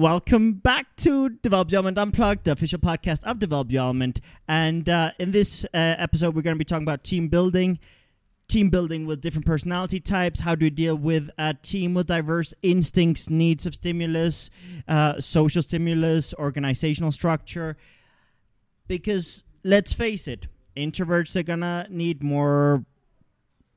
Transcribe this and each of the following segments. Welcome back to Develop Your Element Unplugged, the official podcast of Develop Your Element. And in this episode, we're going to be talking about team building with different personality types. How do you deal with a team with diverse instincts, needs of stimulus, social stimulus, organizational structure? Because let's face it, introverts, they're going to need more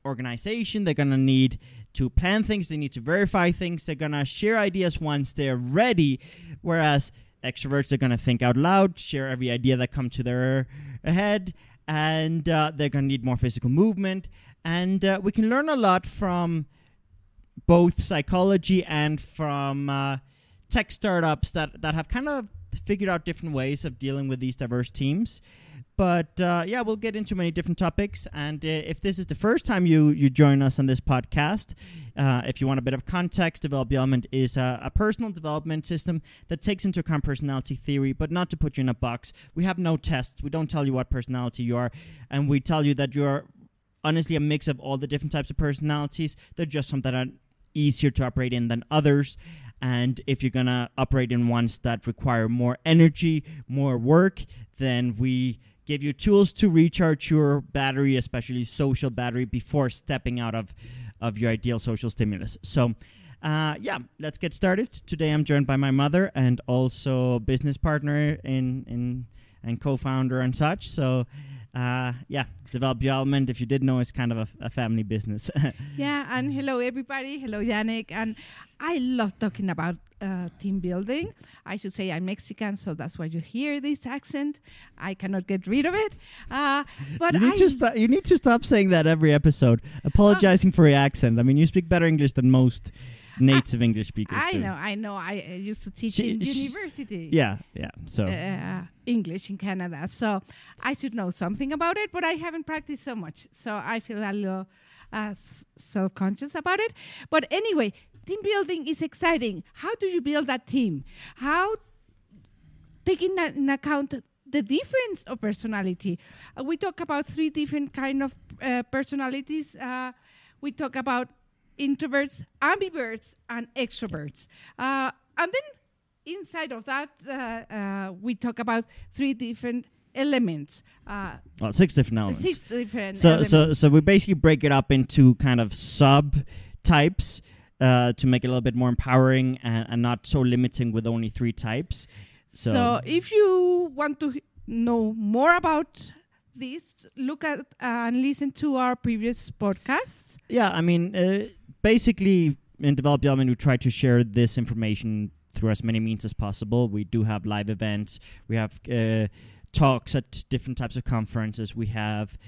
organization. They're going to need to plan things, they need to verify things, they're gonna share ideas once they're ready, whereas extroverts are gonna think out loud, share every idea that comes to their head, and they're gonna need more physical movement. And we can learn a lot from both psychology and from tech startups that have kind of figured out different ways of dealing with these diverse teams. But yeah, we'll get into many different topics. And if this is the first time you join us on this podcast, if you want a bit of context, Develop Your Element is a personal development system that takes into account personality theory, but not to put you in a box. We have no tests. We don't tell you what personality you are. And we tell you that you're honestly a mix of all the different types of personalities. They're just some that are easier to operate in than others. And if you're going to operate in ones that require more energy, more work, then we give you tools to recharge your battery, especially social battery, before stepping out of your ideal social stimulus. So, yeah, let's get started. Today I'm joined by my mother and also business partner and co-founder and such. So, yeah, Develop Your Element, if you didn't know, is kind of a family business. Yeah, and hello, everybody. Hello, Yannick. And I love talking about team building. I should say I'm Mexican, so that's why you hear this accent. I cannot get rid of it. But you need to stop saying that every episode, apologizing for your accent. I mean, you speak better English than most native English speakers do. I know. I used to teach in university. Yeah. So English in Canada. So I should know something about it, but I haven't practiced so much. So I feel a little self-conscious about it. But anyway, team building is exciting. How do you build that team? How taking in account the difference of personality? We talk about three different kind of personalities. We talk about introverts, ambiverts, and extroverts. And then inside of that, we talk about three different elements. Six different elements. Elements. So we basically break it up into kind of sub-types to make it a little bit more empowering and not so limiting with only three types. So if you want to know more about this, look at and listen to our previous podcasts. Yeah, I mean, basically in Develop Your Element, we try to share this information through as many means as possible. We do have live events. We have talks at different types of conferences. We have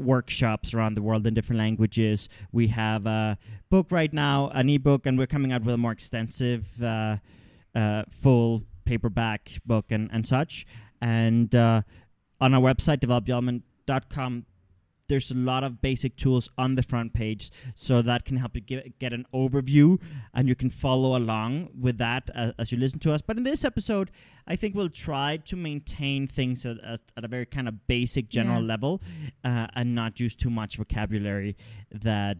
workshops around the world in different languages. We have a book right now, an ebook, and we're coming out with a more extensive full paperback book and such. And on our website, developyourlement.com, there's a lot of basic tools on the front page, so that can help you get an overview, and you can follow along with that as you listen to us. But in this episode, I think we'll try to maintain things at a very kind of basic general level and not use too much vocabulary that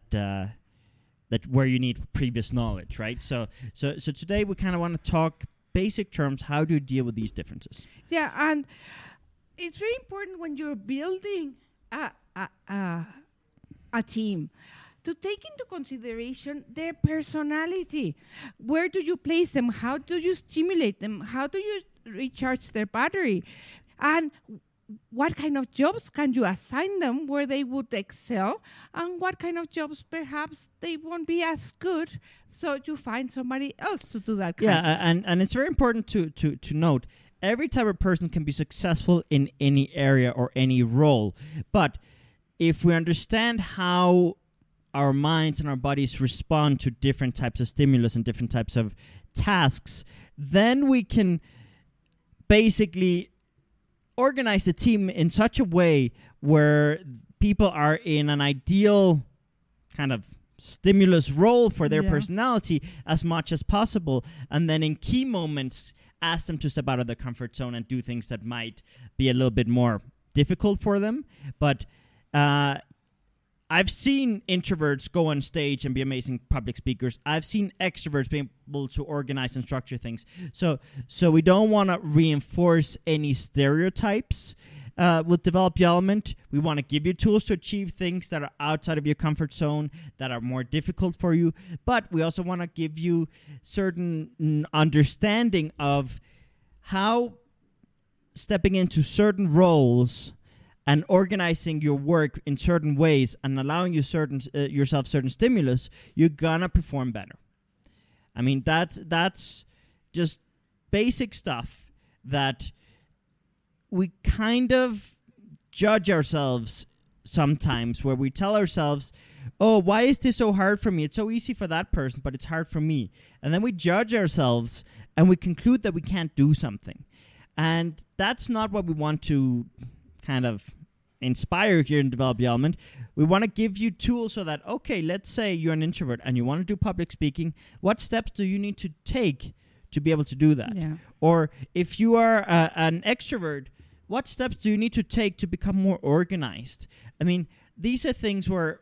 where you need previous knowledge, right? So today we kind of want to talk basic terms. How do you deal with these differences? Yeah, and it's very important when you're building a team to take into consideration their personality. Where do you place them? How do you stimulate them? How do you recharge their battery? And what kind of jobs can you assign them where they would excel? And what kind of jobs perhaps they won't be as good, so you find somebody else to do that kind of. And it's very important to note, every type of person can be successful in any area or any role. But if we understand how our minds and our bodies respond to different types of stimulus and different types of tasks, then we can basically organize the team in such a way where people are in an ideal kind of stimulus role for their personality as much as possible. And then in key moments, ask them to step out of their comfort zone and do things that might be a little bit more difficult for them. But I've seen introverts go on stage and be amazing public speakers. I've seen extroverts being able to organize and structure things. So we don't want to reinforce any stereotypes with Develop Your Element. We want to give you tools to achieve things that are outside of your comfort zone, that are more difficult for you. But we also want to give you certain understanding of how stepping into certain roles and organizing your work in certain ways and allowing you yourself certain stimulus, you're gonna perform better. I mean, that's just basic stuff that we kind of judge ourselves sometimes, where we tell ourselves, oh, why is this so hard for me? It's so easy for that person, but it's hard for me. And then we judge ourselves and we conclude that we can't do something. And that's not what we want to kind of inspire here in Develop Your Element. We want to give you tools so that, okay, let's say you're an introvert and you want to do public speaking. What steps do you need to take to be able to do that? Yeah. Or if you are an extrovert, what steps do you need to take to become more organized? I mean, these are things where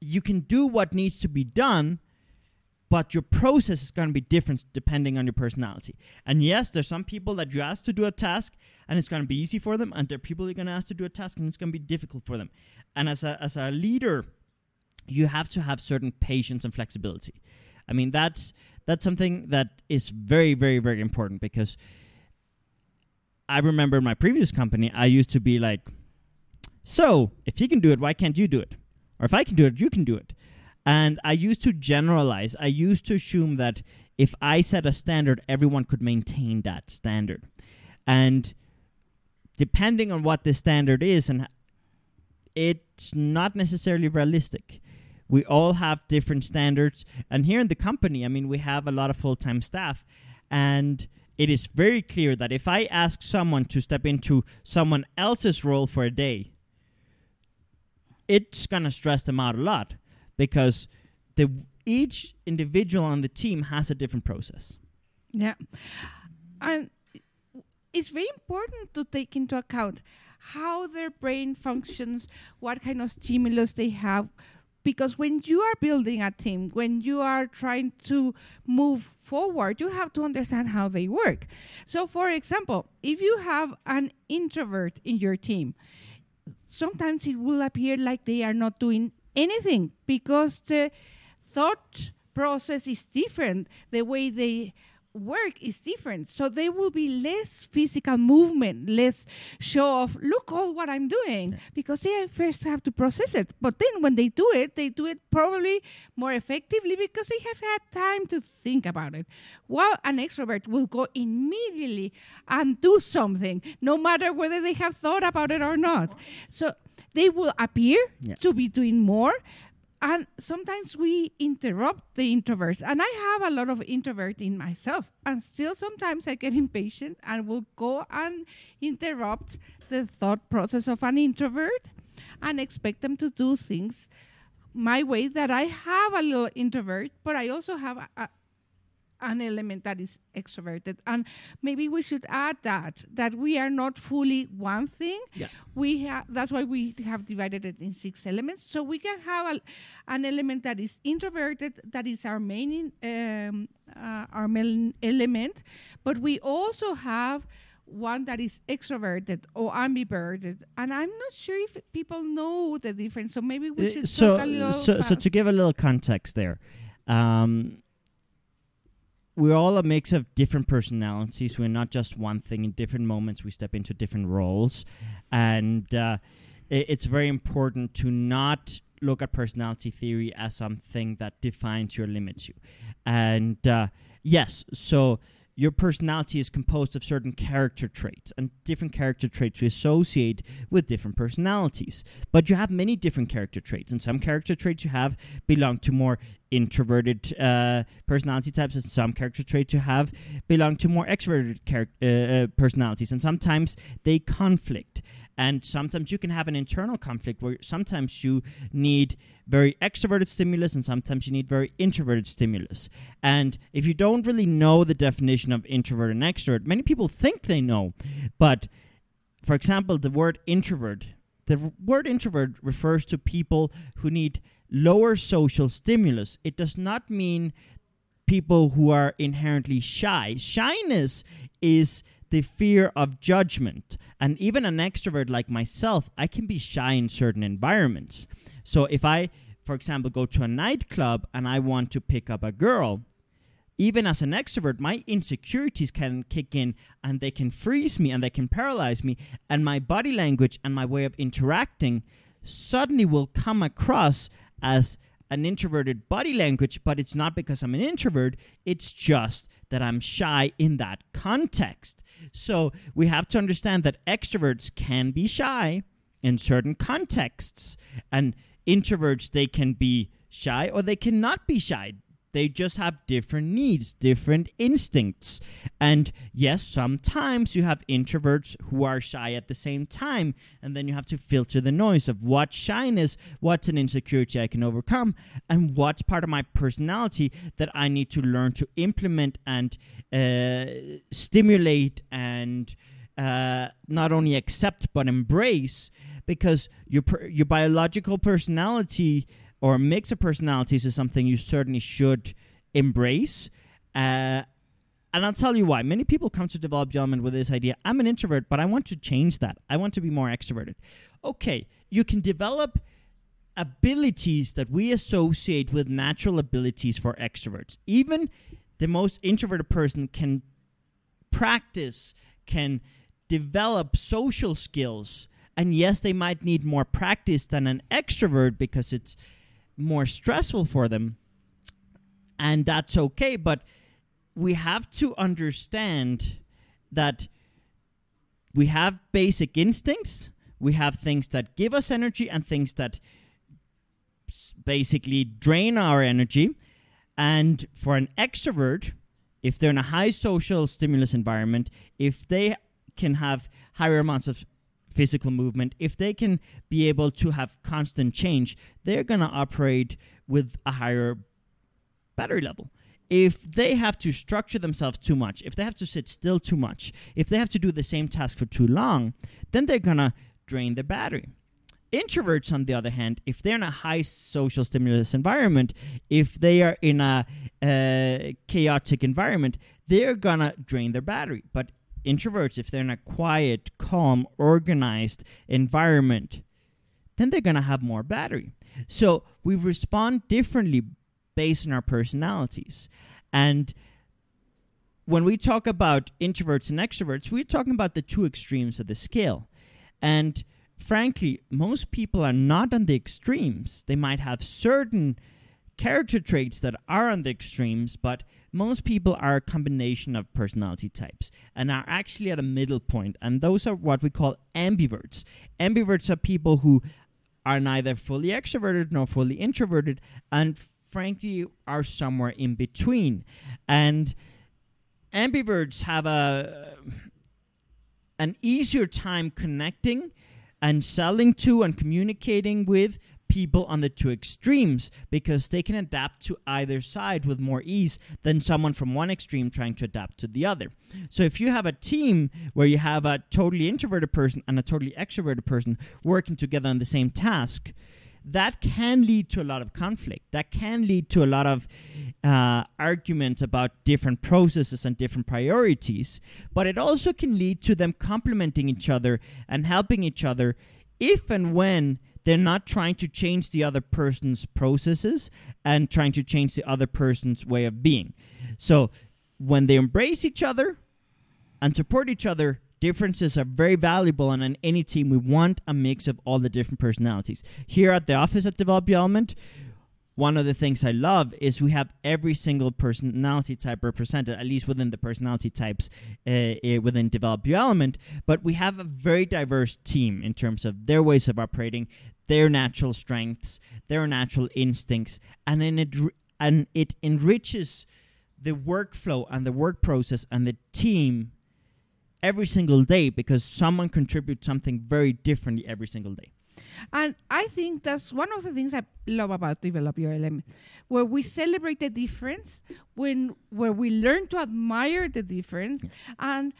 you can do what needs to be done, but your process is going to be different depending on your personality. And yes, there's some people that you ask to do a task and it's going to be easy for them. And there are people you're going to ask to do a task and it's going to be difficult for them. And as a leader, you have to have certain patience and flexibility. I mean, that's something that is very, very, very important, because I remember in my previous company, I used to be like, so if he can do it, why can't you do it? Or if I can do it, you can do it. And I used to generalize. I used to assume that if I set a standard, everyone could maintain that standard. And depending on what the standard is, and it's not necessarily realistic. We all have different standards. And here in the company, I mean, we have a lot of full-time staff. And it is very clear that if I ask someone to step into someone else's role for a day, it's going to stress them out a lot. Because each individual on the team has a different process. Yeah. And it's very important to take into account how their brain functions, what kind of stimulus they have. Because when you are building a team, when you are trying to move forward, you have to understand how they work. So, for example, if you have an introvert in your team, sometimes it will appear like they are not doing anything, because the thought process is different. The way they work is different. So there will be less physical movement, less show of, look all what I'm doing, because they first have to process it. But then when they do it probably more effectively because they have had time to think about it. While an extrovert will go immediately and do something, no matter whether they have thought about it or not. So they will appear to be doing more. And sometimes we interrupt the introverts. And I have a lot of introvert in myself. And still sometimes I get impatient and will go and interrupt the thought process of an introvert and expect them to do things my way, that I have a little introvert, but I also have an element that is extroverted. And maybe we should add that we are not fully one thing. Yeah. That's why we have divided it in 6 elements. So we can have an element that is introverted, that is our main element, but we also have one that is extroverted or ambiverted. And I'm not sure if people know the difference. So maybe we should talk a little. So to give a little context there, we're all a mix of different personalities. We're not just one thing. In different moments, we step into different roles. And it's very important to not look at personality theory as something that defines you or limits you. And yes, so your personality is composed of certain character traits, and different character traits we associate with different personalities. But you have many different character traits, and some character traits you have belong to more introverted personality types, and some character traits you have belong to more extroverted personalities, and sometimes they conflict. And sometimes you can have an internal conflict where sometimes you need very extroverted stimulus and sometimes you need very introverted stimulus. And if you don't really know the definition of introvert and extrovert, many people think they know. But, for example, the word introvert The word introvert refers to people who need lower social stimulus. It does not mean people who are inherently shy. Shyness is the fear of judgment. And even an extrovert like myself, I can be shy in certain environments. So if I, for example, go to a nightclub and I want to pick up a girl, even as an extrovert, my insecurities can kick in and they can freeze me and they can paralyze me. And my body language and my way of interacting suddenly will come across as an introverted body language, but it's not because I'm an introvert. It's just that I'm shy in that context. So we have to understand that extroverts can be shy in certain contexts. And introverts, they can be shy or they cannot be shy. They just have different needs, different instincts. And yes, sometimes you have introverts who are shy at the same time, and then you have to filter the noise of what's shyness, what's an insecurity I can overcome, and what's part of my personality that I need to learn to implement and stimulate and not only accept but embrace, because your biological personality or a mix of personalities is something you certainly should embrace. And I'll tell you why. Many people come to Develop Your Element with this idea, I'm an introvert, but I want to change that. I want to be more extroverted. Okay, you can develop abilities that we associate with natural abilities for extroverts. Even the most introverted person can practice, can develop social skills. And yes, they might need more practice than an extrovert because it's more stressful for them, and that's okay, but we have to understand that we have basic instincts, we have things that give us energy and things that basically drain our energy. And for an extrovert, if they're in a high social stimulus environment, if they can have higher amounts of physical movement, if they can be able to have constant change, they're going to operate with a higher battery level. If they have to structure themselves too much, if they have to sit still too much, if they have to do the same task for too long, then they're going to drain their battery. Introverts, on the other hand, if they're in a high social stimulus environment, if they are in a chaotic environment, they're going to drain their battery. But introverts, if they're in a quiet, calm, organized environment, then they're going to have more battery. So we respond differently based on our personalities. And when we talk about introverts and extroverts, we're talking about the two extremes of the scale. And frankly, most people are not on the extremes. They might have certain character traits that are on the extremes, but most people are a combination of personality types and are actually at a middle point, and those are what we call ambiverts. Ambiverts are people who are neither fully extroverted nor fully introverted, and frankly are somewhere in between. And ambiverts have an easier time connecting and selling to and communicating with people on the two extremes, because they can adapt to either side with more ease than someone from one extreme trying to adapt to the other. So if you have a team where you have a totally introverted person and a totally extroverted person working together on the same task, that can lead to a lot of conflict. That can lead to a lot of arguments about different processes and different priorities. But it also can lead to them complementing each other and helping each other if and when they're not trying to change the other person's processes and trying to change the other person's way of being. So when they embrace each other and support each other, differences are very valuable. And on any team, we want a mix of all the different personalities. Here at the office at Develop Your Element, one of the things I love is we have every single personality type represented, at least within the personality types within Develop Your Element. But we have a very diverse team in terms of their ways of operating, their natural strengths, their natural instincts, and it enriches the workflow and the work process and the team every single day, because someone contributes something very differently every single day. And I think that's one of the things I love about Develop Your Element, where we celebrate the difference, where we learn to admire the difference and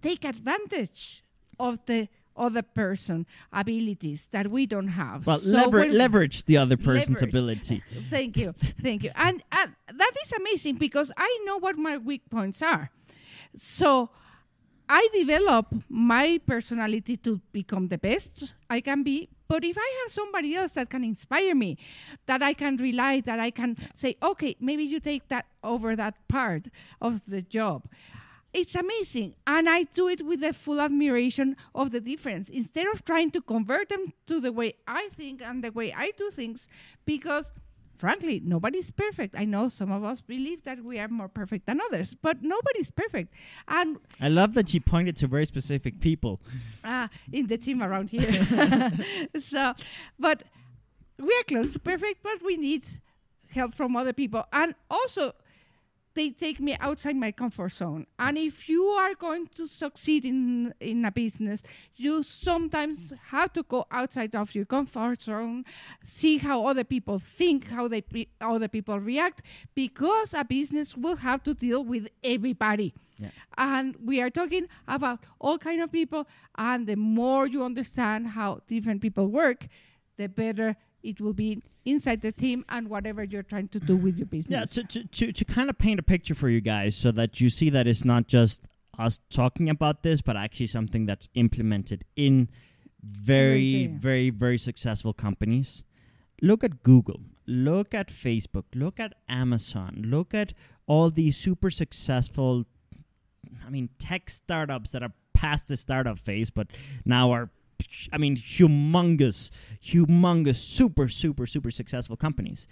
take advantage of the other person abilities that we don't have. Well, so leverage the other person's ability. Thank you. And that is amazing because I know what my weak points are. So I develop my personality to become the best I can be. But if I have somebody else that can inspire me, that I can rely, that I can say, okay, maybe you take that over that part of the job. It's amazing. And I do it with the full admiration of the difference instead of trying to convert them to the way I think and the way I do things, because frankly, nobody's perfect. I know some of us believe that we are more perfect than others, but nobody's perfect. And I love that she pointed to very specific people. In the team around here. So, but we are close to perfect, but we need help from other people. And also, they take me outside my comfort zone. And if you are going to succeed in a business, you sometimes have to go outside of your comfort zone, see how other people think, how other people react, because a business will have to deal with everybody. Yeah. And we are talking about all kinds of people, and the more you understand how different people work, the better it will be inside the team and whatever you're trying to do with your business. Yeah, to kind of paint a picture for you guys so that you see that it's not just us talking about this, but actually something that's implemented in very, very, very successful companies. Look at Google. Look at Facebook. Look at Amazon. Look at all these super successful, tech startups that are past the startup phase, but now are humongous, super successful companies.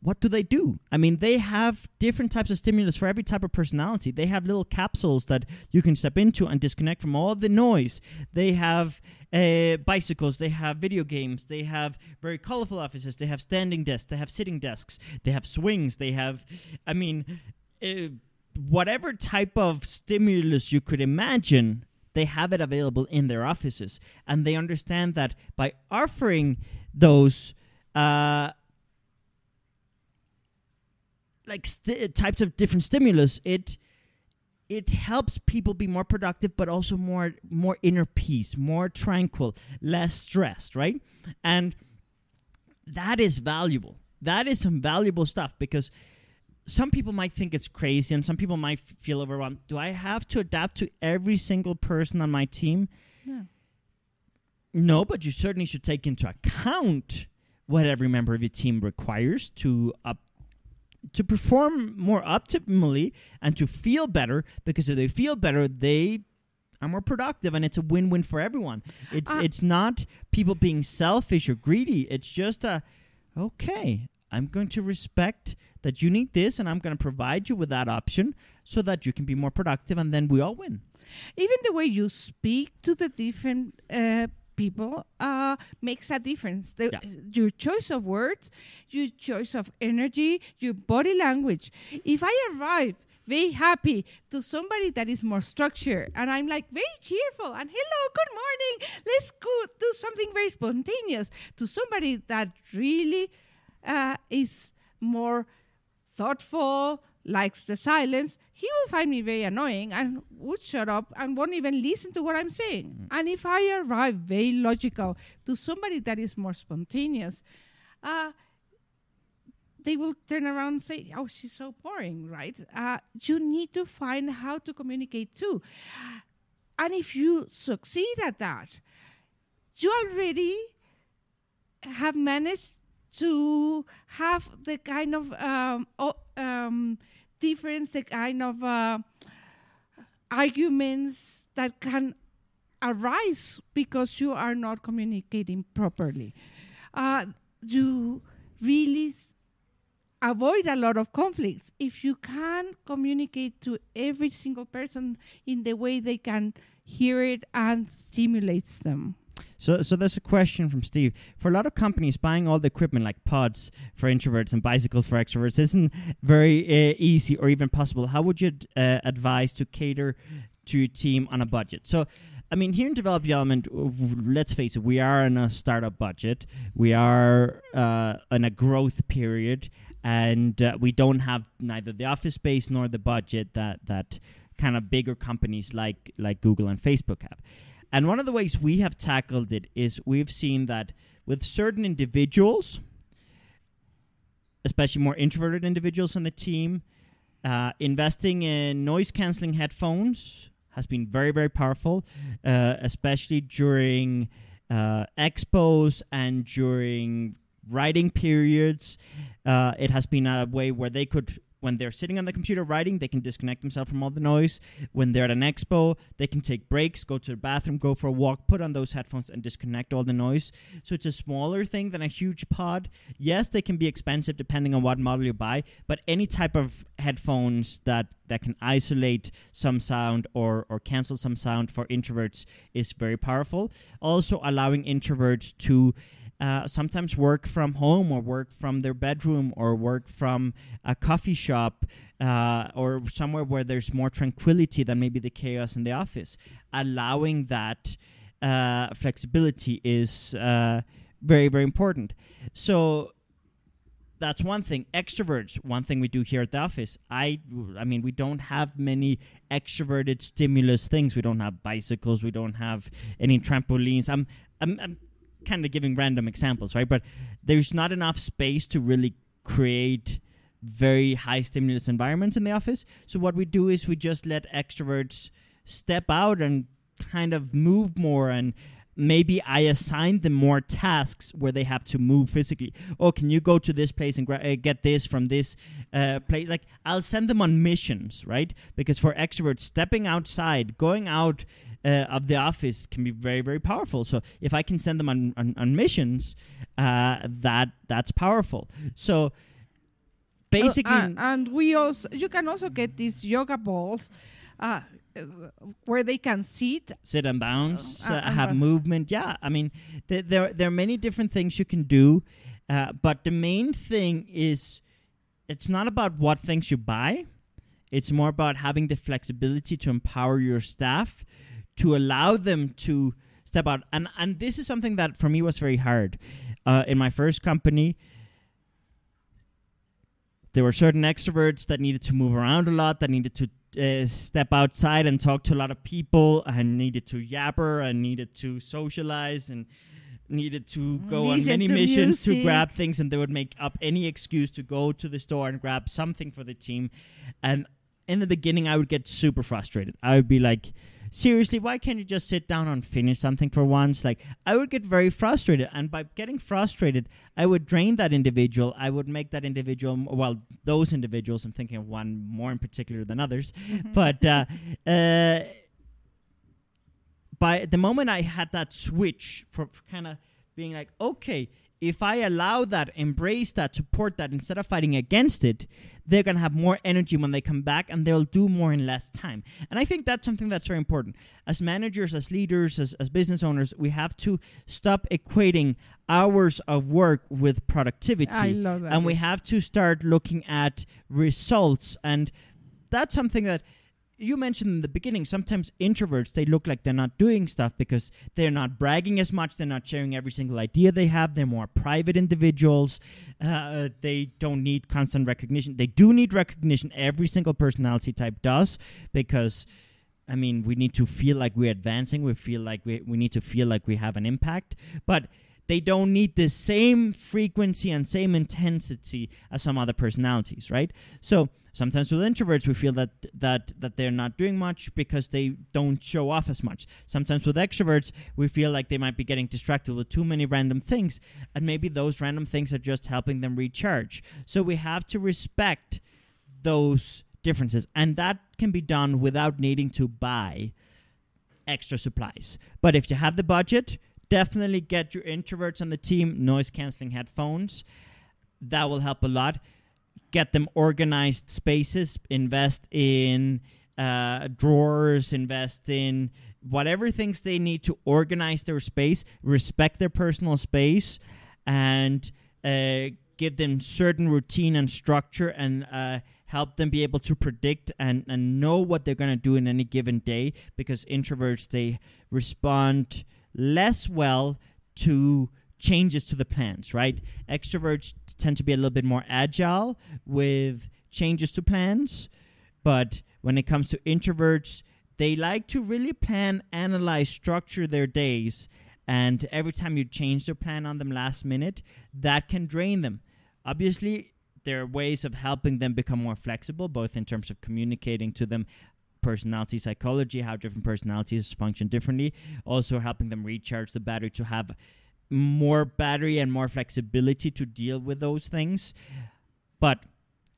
What do they do? They have different types of stimulus for every type of personality. They have little capsules that you can step into and disconnect from all the noise. They have bicycles. They have video games. They have very colorful offices. They have standing desks. They have sitting desks. They have swings. They have, whatever type of stimulus you could imagine, they have it available in their offices, and they understand that by offering those types of different stimulus, it helps people be more productive, but also more inner peace, more tranquil, less stressed, right? And that is valuable. That is some valuable stuff, because some people might think it's crazy, and some people might feel overwhelmed. Do I have to adapt to every single person on my team? No. No, but you certainly should take into account what every member of your team requires to perform more optimally and to feel better, because if they feel better, they are more productive, and it's a win-win for everyone. It's not people being selfish or greedy. It's just I'm going to respect that you need this, and I'm going to provide you with that option so that you can be more productive, and then we all win. Even the way you speak to the different people makes a difference. Your choice of words, your choice of energy, your body language. If I arrive very happy to somebody that is more structured, and I'm like very cheerful and hello, good morning, let's go do something very spontaneous, to somebody that really is more thoughtful, likes the silence, he will find me very annoying and would shut up and won't even listen to what I'm saying. And if I arrive very logical to somebody that is more spontaneous, they will turn around and say, oh, she's so boring, right? You need to find how to communicate too. And if you succeed at that, you already have managed to have the kind of difference, the kind of arguments that can arise because you are not communicating properly. You really avoid a lot of conflicts if you can communicate to every single person in the way they can hear it and stimulates them. So there's a question from Steve. For a lot of companies, buying all the equipment like pods for introverts and bicycles for extroverts isn't very easy or even possible. How would you advise to cater to your team on a budget? So, here in Develop Your Element, let's face it, we are in a startup budget. We are in a growth period. And we don't have neither the office space nor the budget that kind of bigger companies like Google and Facebook have. And one of the ways we have tackled it is we've seen that with certain individuals, especially more introverted individuals on the team, investing in noise-canceling headphones has been very, very powerful, especially during expos and during writing periods. It has been a way where they could, when they're sitting on the computer writing, they can disconnect themselves from all the noise. When they're at an expo, they can take breaks, go to the bathroom, go for a walk, put on those headphones and disconnect all the noise. So it's a smaller thing than a huge pod. Yes, they can be expensive depending on what model you buy, but any type of headphones that can isolate some sound or cancel some sound for introverts is very powerful. Also allowing introverts to sometimes work from home or work from their bedroom or work from a coffee shop or somewhere where there's more tranquility than maybe the chaos in the office. Allowing that flexibility is very, very important. So that's one thing. Extroverts, one thing we do here at the office. I mean, we don't have many extroverted stimulus things. We don't have bicycles. We don't have any trampolines. I'm kind of giving random examples, right? But there's not enough space to really create very high stimulus environments in the office. So what we do is we just let extroverts step out and kind of move more, and maybe I assign them more tasks where they have to move physically. Oh, can you go to this place and get this from this place? Like, I'll send them on missions, right? Because for extroverts, stepping outside, going out of the office can be very, very powerful. So if I can send them on missions, that's powerful. So basically, and we also, you can also get these yoga balls where they can sit and bounce, have movement. Yeah, I mean, there are many different things you can do, but the main thing is it's not about what things you buy. It's more about having the flexibility to empower your staff, to allow them to step out. And this is something that for me was very hard. In my first company, there were certain extroverts that needed to move around a lot, that needed to step outside and talk to a lot of people, and needed to yabber, and needed to socialize, and needed to go on many missions to grab things, and they would make up any excuse to go to the store and grab something for the team. And in the beginning, I would get super frustrated. I would be like, seriously, why can't you just sit down and finish something for once? Like, I would get very frustrated, and by getting frustrated, I would drain that individual. I would make that individual, well, those individuals, I'm thinking of one more in particular than others, but by the moment I had that switch for kind of being like, okay, if I allow that, embrace that, support that, instead of fighting against it, they're going to have more energy when they come back, and they'll do more in less time. And I think that's something that's very important. As managers, as leaders, as business owners, we have to stop equating hours of work with productivity. I love that. And we have to start looking at results. And that's something that you mentioned in the beginning. Sometimes introverts, they look like they're not doing stuff because they're not bragging as much. They're not sharing every single idea they have. They're more private individuals. They don't need constant recognition. They do need recognition. Every single personality type does, because, I mean, we need to feel like we're advancing. We feel like we need to feel like we have an impact. But they don't need the same frequency and same intensity as some other personalities, right? So sometimes with introverts, we feel that they're not doing much because they don't show off as much. Sometimes with extroverts, we feel like they might be getting distracted with too many random things, and maybe those random things are just helping them recharge. So we have to respect those differences, and that can be done without needing to buy extra supplies. But if you have the budget, definitely get your introverts on the team noise-canceling headphones. That will help a lot. Get them organized spaces, invest in drawers, invest in whatever things they need to organize their space, respect their personal space, and give them certain routine and structure, and help them be able to predict and know what they're going to do in any given day, because introverts, they respond less well to changes to the plans, right? Extroverts tend to be a little bit more agile with changes to plans, but when it comes to introverts, they like to really plan, analyze, structure their days, and every time you change their plan on them last minute, that can drain them. Obviously, there are ways of helping them become more flexible, both in terms of communicating to them personality psychology, how different personalities function differently, also helping them recharge the battery to have more battery and more flexibility to deal with those things. But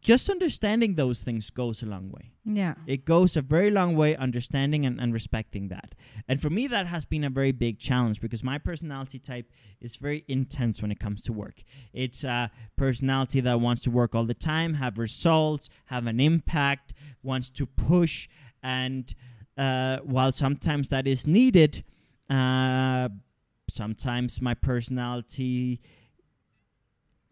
just understanding those things goes a long way. Yeah. It goes a very long way, understanding and respecting that. And for me, that has been a very big challenge because my personality type is very intense when it comes to work. It's a personality that wants to work all the time, have results, have an impact, wants to push. And while sometimes that is needed, sometimes my personality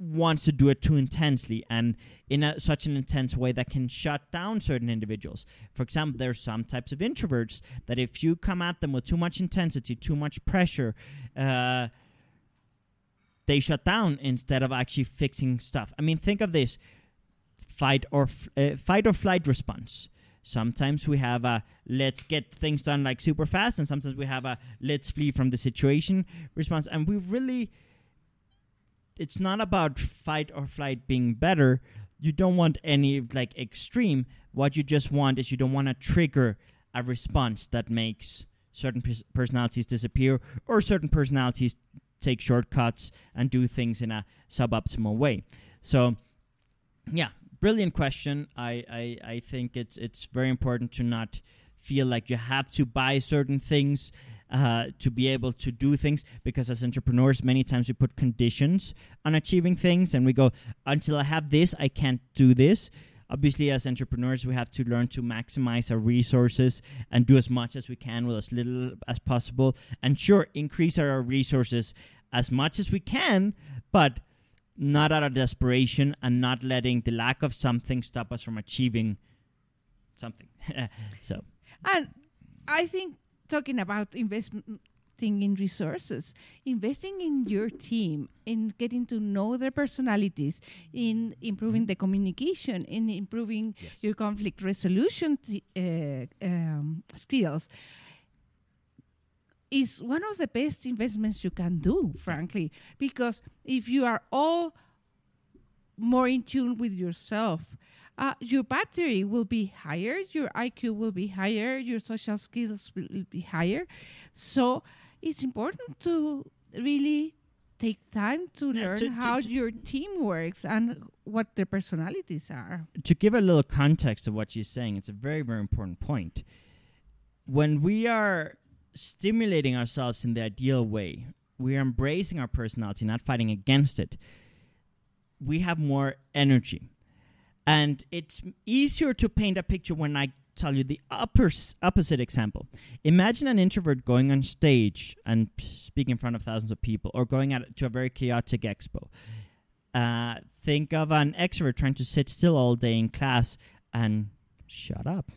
wants to do it too intensely and in such an intense way that can shut down certain individuals. For example, there are some types of introverts that if you come at them with too much intensity, too much pressure, they shut down instead of actually fixing stuff. I mean, think of this fight or flight response. Sometimes we have a let's get things done like super fast, and sometimes we have a let's flee from the situation response. And we really... It's not about fight or flight being better. You don't want any like extreme. What you just want is you don't want to trigger a response that makes certain personalities disappear or certain personalities take shortcuts and do things in a suboptimal way. So, yeah, brilliant question. I think it's very important to not feel like you have to buy certain things to be able to do things, because as entrepreneurs, many times we put conditions on achieving things and we go, until I have this, I can't do this. Obviously, as entrepreneurs, we have to learn to maximize our resources and do as much as we can with as little as possible. And sure, increase our resources as much as we can, but not out of desperation and not letting the lack of something stop us from achieving something. So, and I think talking about investing in resources, investing in your team, in getting to know their personalities, in improving the communication, in improving your conflict resolution skills is one of the best investments you can do, frankly, because if you are all more in tune with yourself, your battery will be higher, your IQ will be higher, your social skills will be higher. So it's important to really take time to learn how your team works and what their personalities are. To give a little context of what she's saying, it's a very, very important point. When we are stimulating ourselves in the ideal way, we are embracing our personality, not fighting against it. We have more energy. And it's easier to paint a picture when I tell you the opposite example. Imagine an introvert going on stage and speaking in front of thousands of people or going to a very chaotic expo. Think of an extrovert trying to sit still all day in class and shut up.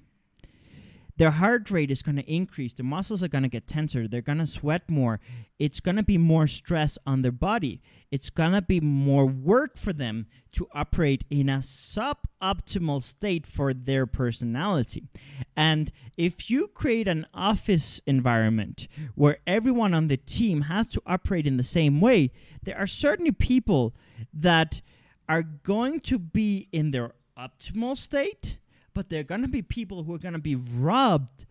Their heart rate is going to increase. Their muscles are going to get tenser. They're going to sweat more. It's going to be more stress on their body. It's going to be more work for them to operate in a suboptimal state for their personality. And if you create an office environment where everyone on the team has to operate in the same way, there are certainly people that are going to be in their optimal state, but there are going to be people who are going to be robbed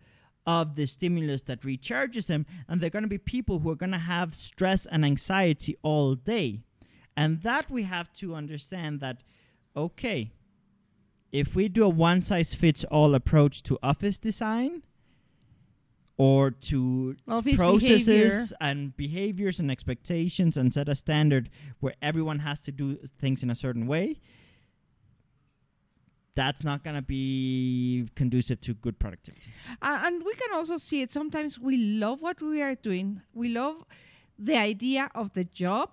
of the stimulus that recharges them, and there are going to be people who are going to have stress and anxiety all day. And that we have to understand that, okay, if we do a one-size-fits-all approach to office design or to office processes and behaviors and expectations and set a standard where everyone has to do things in a certain way, that's not going to be conducive to good productivity. And we can also see it. Sometimes we love what we are doing. We love the idea of the job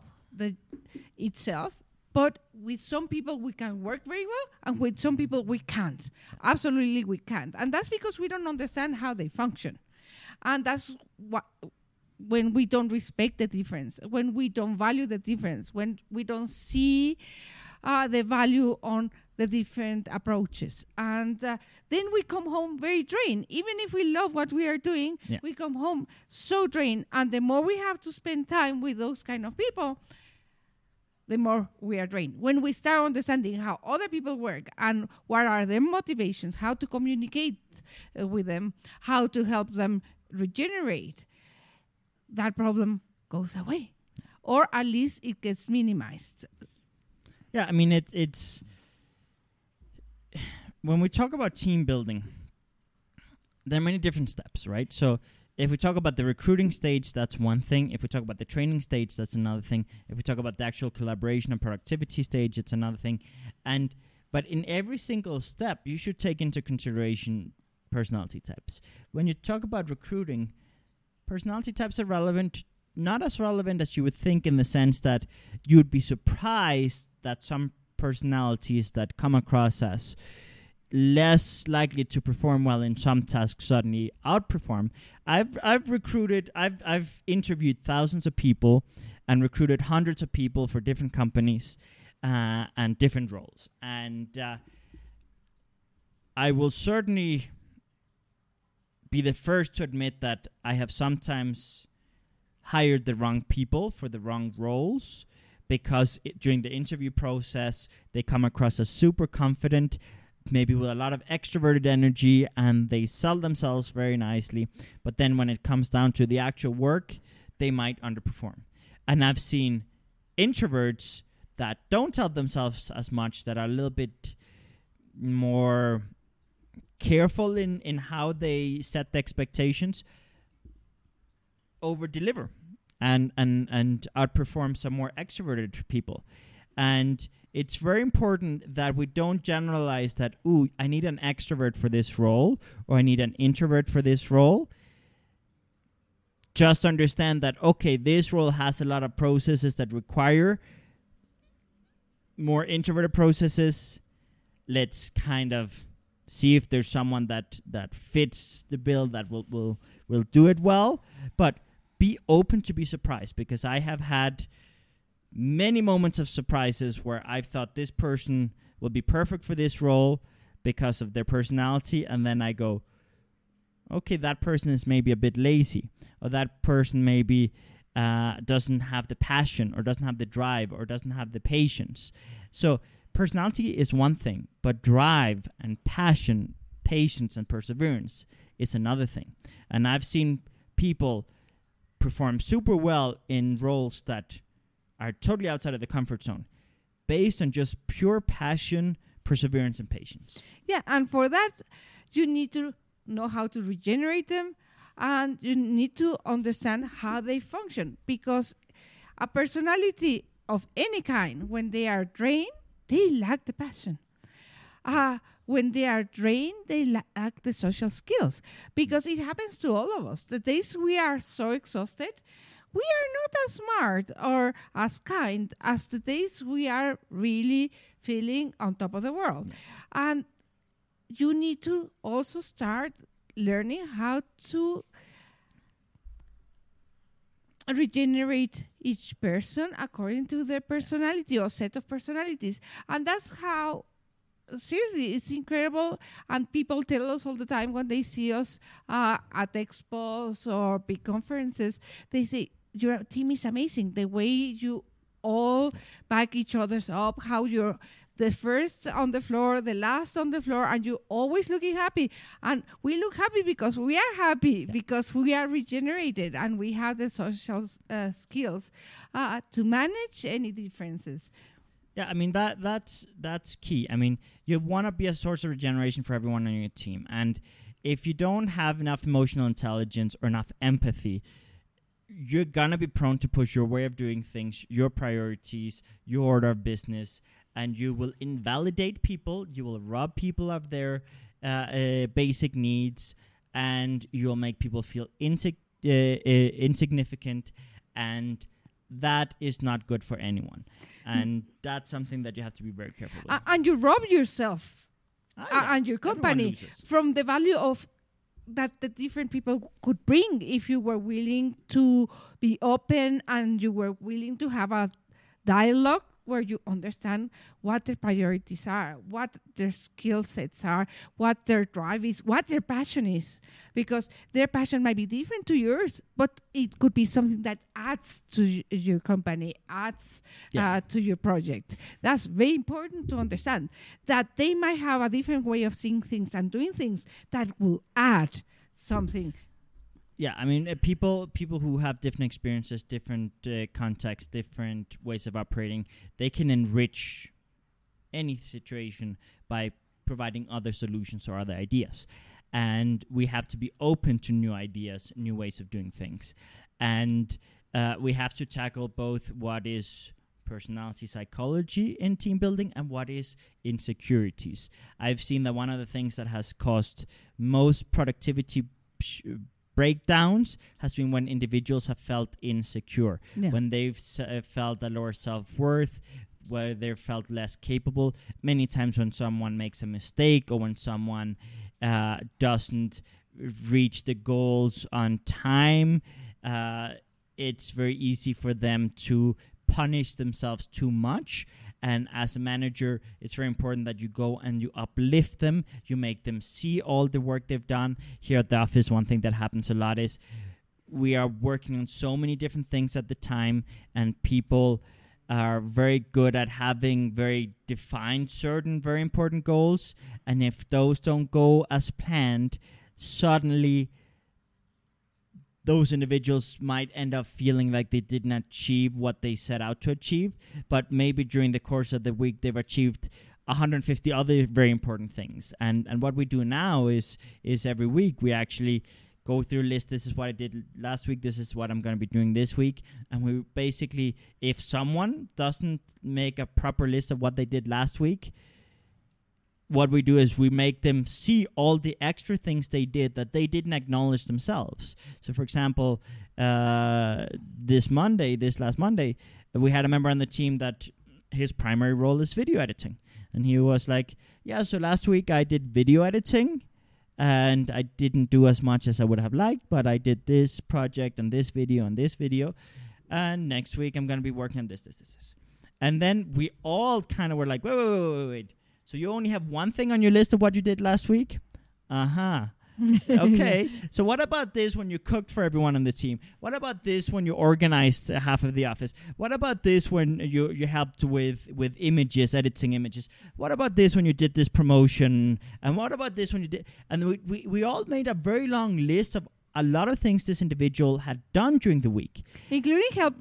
itself. But with some people, we can work very well. And with some people, we can't. Absolutely, we can't. And that's because we don't understand how they function. And that's when we don't respect the difference, when we don't value the difference, when we don't see the value on the different approaches. And then we come home very drained. Even if we love what we are doing, we come home so drained. And the more we have to spend time with those kind of people, the more we are drained. When we start understanding how other people work and what are their motivations, how to communicate with them, how to help them regenerate, that problem goes away. Or at least it gets minimized. Yeah, I mean, it's... When we talk about team building, there are many different steps, right? So if we talk about the recruiting stage, that's one thing. If we talk about the training stage, that's another thing. If we talk about the actual collaboration and productivity stage, it's another thing. But in every single step, you should take into consideration personality types. When you talk about recruiting, personality types are relevant, not as relevant as you would think, in the sense that you would be surprised that some personalities that come across as less likely to perform well in some tasks suddenly outperform. I've interviewed thousands of people and recruited hundreds of people for different companies and different roles. And I will certainly be the first to admit that I have sometimes hired the wrong people for the wrong roles, because during the interview process, they come across as super confident, maybe with a lot of extroverted energy, and they sell themselves very nicely. But then when it comes down to the actual work, they might underperform. And I've seen introverts that don't sell themselves as much, that are a little bit more careful in how they set the expectations, over-deliver and outperform some more extroverted people. And it's very important that we don't generalize that, ooh, I need an extrovert for this role, or I need an introvert for this role. Just understand that, okay, this role has a lot of processes that require more introverted processes. Let's kind of see if there's someone that fits the bill, that will do it well. But be open to be surprised, because I have had many moments of surprises where I've thought this person will be perfect for this role because of their personality, and then I go, okay, that person is maybe a bit lazy, or that person maybe doesn't have the passion, or doesn't have the drive, or doesn't have the patience. So personality is one thing, but drive and passion, patience and perseverance is another thing. And I've seen people perform super well in roles that are totally outside of the comfort zone, based on just pure passion, perseverance, and patience. Yeah, and for that, you need to know how to regenerate them, and you need to understand how they function, because a personality of any kind, when they are drained, they lack the passion. When they are drained, they lack the social skills, because it happens to all of us. The days we are so exhausted, we are not as smart or as kind as the days we are really feeling on top of the world. And you need to also start learning how to regenerate each person according to their personality or set of personalities. And that's how, seriously, it's incredible. And people tell us all the time when they see us at expos or big conferences, they say, your team is amazing. The way you all back each other's up, how you're the first on the floor, the last on the floor, and you're always looking happy. And we look happy because we are happy, because we are regenerated, and we have the social skills to manage any differences. Yeah, I mean, that's key. I mean, you want to be a source of regeneration for everyone on your team. And if you don't have enough emotional intelligence or enough empathy, you're going to be prone to push your way of doing things, your priorities, your order of business, and you will invalidate people, you will rob people of their basic needs, and you'll make people feel insignificant, and that is not good for anyone. And that's something that you have to be very careful with. And you rob yourself and your company from the value of that the different people could bring if you were willing to be open and you were willing to have a dialogue where you understand what their priorities are, what their skill sets are, what their drive is, what their passion is. Because their passion might be different to yours, but it could be something that adds to your company, adds to your project. That's very important to understand, that they might have a different way of seeing things and doing things that will add something. Yeah, I mean, people who have different experiences, different contexts, different ways of operating, they can enrich any situation by providing other solutions or other ideas. And we have to be open to new ideas, new ways of doing things. And we have to tackle both what is personality psychology in team building and what is insecurities. I've seen that one of the things that has caused most productivity breakdowns has been when individuals have felt insecure, when they've felt a lower self-worth, where they've felt less capable. Many times when someone makes a mistake or when someone doesn't reach the goals on time, it's very easy for them to punish themselves too much. And as a manager, it's very important that you go and you uplift them. You make them see all the work they've done. Here at the office, one thing that happens a lot is we are working on so many different things at the time, and people are very good at having very defined certain very important goals. And if those don't go as planned, suddenly those individuals might end up feeling like they didn't achieve what they set out to achieve, but maybe during the course of the week they've achieved 150 other very important things. And what we do now is every week we actually go through a list. This is what I did last week. This is what I'm going to be doing this week. And we basically, if someone doesn't make a proper list of what they did last week, what we do is we make them see all the extra things they did that they didn't acknowledge themselves. So, for example, this last Monday, we had a member on the team that his primary role is video editing. And he was like, so last week I did video editing and I didn't do as much as I would have liked, but I did this project and this video and this video. And next week I'm going to be working on this. And then we all kind of were like, wait. So you only have one thing on your list of what you did last week? Okay. So what about this when you cooked for everyone on the team? What about this when you organized half of the office? What about this when you helped with images, editing images? What about this when you did this promotion? And what about this when you did... And we all made a very long list of a lot of things this individual had done during the week. Including help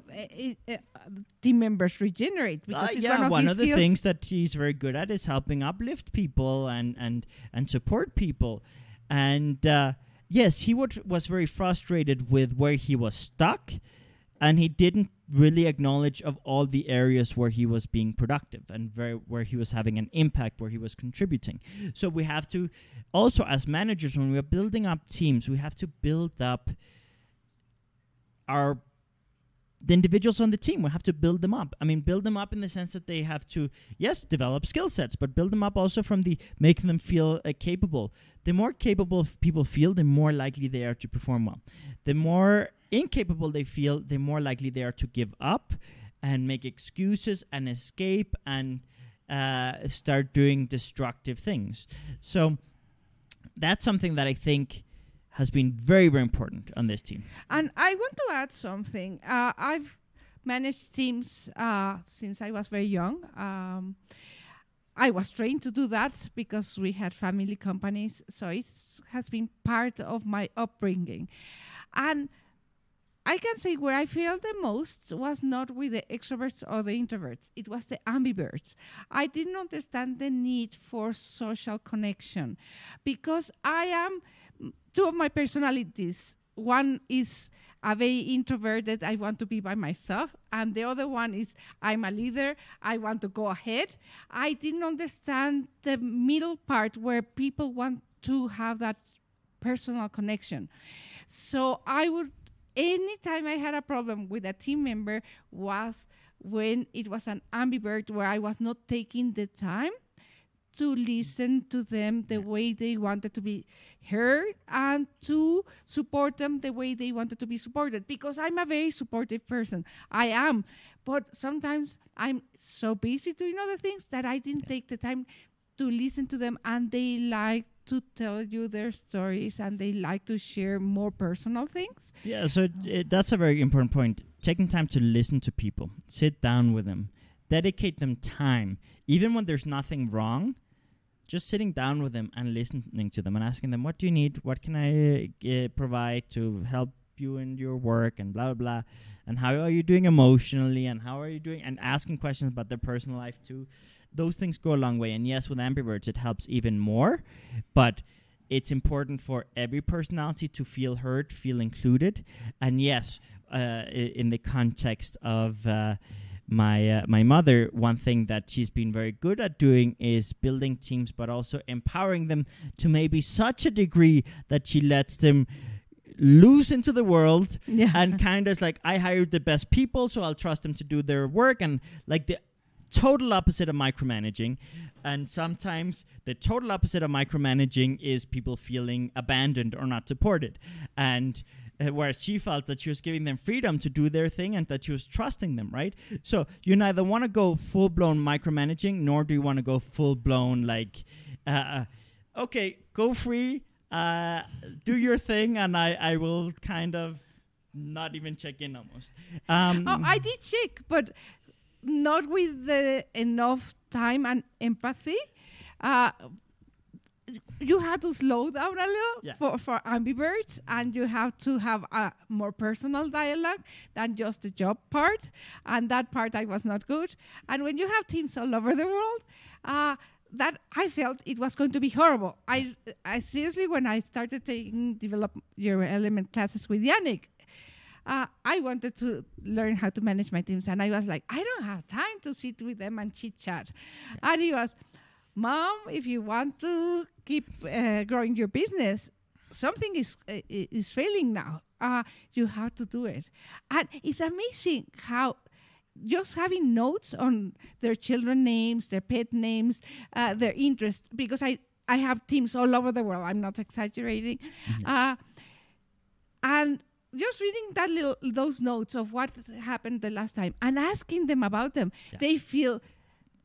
team members regenerate. Because it's one of the things that he's very good at is helping uplift people and support people. And yes, he was very frustrated with where he was stuck, and he didn't really acknowledge of all the areas where he was being productive and where he was having an impact, where he was contributing. So we have to also, as managers, when we are building up teams, we have to build up the individuals on the team. We have to build them up. I mean, build them up in the sense that they have to, develop skill sets, but build them up also from making them feel capable. The more capable people feel, the more likely they are to perform well. The more incapable they feel, the more likely they are to give up and make excuses and escape and start doing destructive things. So that's something that I think has been very, very important on this team. And I want to add something. I've managed teams since I was very young. I was trained to do that because we had family companies, so it has been part of my upbringing. And I can say where I failed the most was not with the extroverts or the introverts. It was the ambiverts. I didn't understand the need for social connection because I am two of my personalities. One is a very introverted, I want to be by myself. And the other one is I'm a leader, I want to go ahead. I didn't understand the middle part where people want to have that personal connection. So anytime I had a problem with a team member was when it was an ambivert where I was not taking the time to listen to them the way they wanted to be heard and to support them the way they wanted to be supported, because I'm a very supportive person. I am. But sometimes I'm so busy doing other things that I didn't take the time to listen to them, and they like to tell you their stories and they like to share more personal things. Yeah, so that's a very important point. Taking time to listen to people, sit down with them, dedicate them time, even when there's nothing wrong, just sitting down with them and listening to them and asking them, what do you need? What can I provide to help you in your work, and blah, blah, blah. And how are you doing emotionally? And how are you doing? And asking questions about their personal life too. Those things go a long way. And yes, with ambiverts, it helps even more. But it's important for every personality to feel heard, feel included. And yes, in the context of my mother, one thing that she's been very good at doing is building teams, but also empowering them to maybe such a degree that she lets them loose into the world and kind of like, I hired the best people, so I'll trust them to do their work. And like the total opposite of micromanaging. And sometimes the total opposite of micromanaging is people feeling abandoned or not supported. And whereas she felt that she was giving them freedom to do their thing and that she was trusting them, right? So you neither want to go full-blown micromanaging, nor do you want to go full-blown like, okay, go free, do your thing, and I will kind of not even check in almost. I did check, but not with the enough time and empathy. You have to slow down a little for ambiverts, and you have to have a more personal dialogue than just the job part. And that part I was not good. And when you have teams all over the world, that I felt it was going to be horrible. I seriously, when I started taking Develop Your Element classes with Yannick, I wanted to learn how to manage my teams. And I was like, I don't have time to sit with them and chit chat. Yeah. And he was, Mom, if you want to keep growing your business, something is failing now. You have to do it. And it's amazing how just having notes on their children names, their pet names, their interests, because I have teams all over the world. I'm not exaggerating. Mm-hmm. And just reading that those notes of what happened the last time and asking them about them, they feel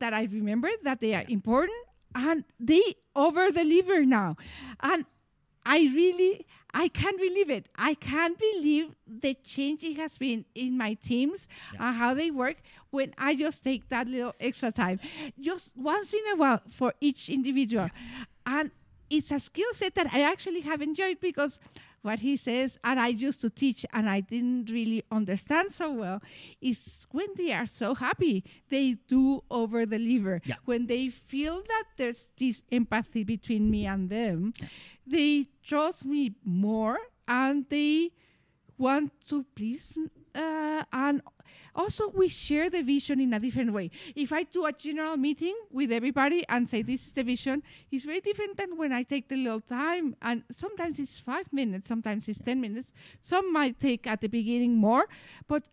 that I remember that they are important, and they over-deliver now. And I can't believe it. I can't believe the change it has been in my teams and how they work when I just take that little extra time. Just once in a while for each individual. And it's a skill set that I actually have enjoyed, because what he says, and I used to teach and I didn't really understand so well, is when they are so happy, they do over-deliver. Yeah. When they feel that there's this empathy between me and them, they trust me more and they want to please me. And also we share the vision in a different way. If I do a general meeting with everybody and say this is the vision, it's very different than when I take the little time. And sometimes it's 5 minutes, sometimes it's 10 minutes. Some might take at the beginning more, but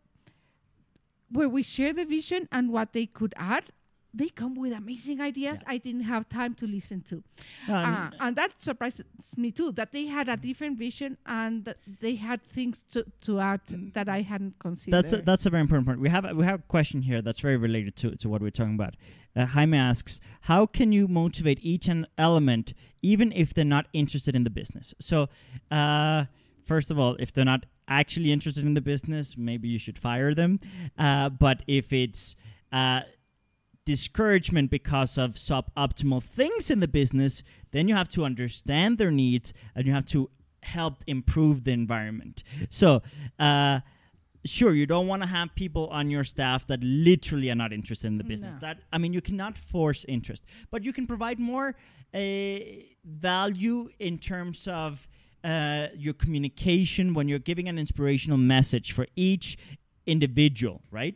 where we share the vision and what they could add, they come with amazing ideas I didn't have time to listen to. And that surprises me too, that they had a different vision and they had things to add that I hadn't considered. That's a very important point. We have a question here that's very related to what we're talking about. Jaime asks, how can you motivate each an element even if they're not interested in the business? So first of all, if they're not actually interested in the business, maybe you should fire them. But if it's discouragement because of suboptimal things in the business, then you have to understand their needs and you have to help improve the environment. So, sure, you don't want to have people on your staff that literally are not interested in the business. No. You cannot force interest, but you can provide more value in terms of your communication when you're giving an inspirational message for each individual, right?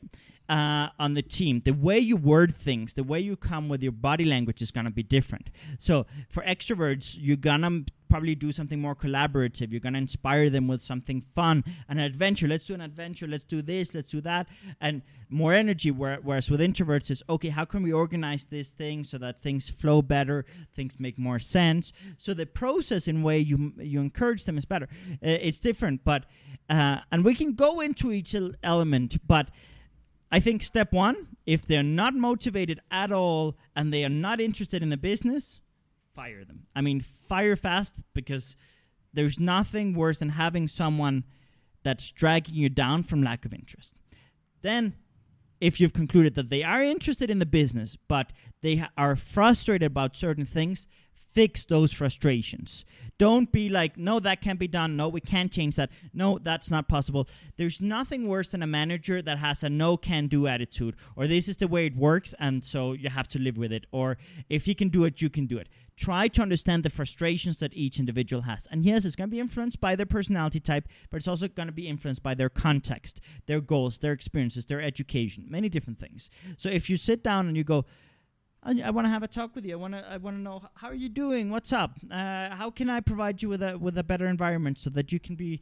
on the team, the way you word things, the way you come with your body language is going to be different. So for extroverts, you're going to probably do something more collaborative. You're going to inspire them with something fun, an adventure. Let's do an adventure. Let's do this. Let's do that. And more energy, whereas with introverts it's, okay, how can we organize this thing so that things flow better, things make more sense? So the process in way you encourage them is better. It's different, but and we can go into each element, but I think step one, if they're not motivated at all and they are not interested in the business, fire them. I mean, fire fast, because there's nothing worse than having someone that's dragging you down from lack of interest. Then, if you've concluded that they are interested in the business, but they are frustrated about certain things, fix those frustrations. Don't be like, no, that can't be done. No, we can't change that. No, that's not possible. There's nothing worse than a manager that has a no can do attitude, or this is the way it works and so you have to live with it, or if he can do it, you can do it. Try to understand the frustrations that each individual has. And yes, it's going to be influenced by their personality type, but it's also going to be influenced by their context, their goals, their experiences, their education, many different things. So if you sit down and you go, I want to have a talk with you. I want to know, how are you doing? What's up? How can I provide you with a better environment so that you can be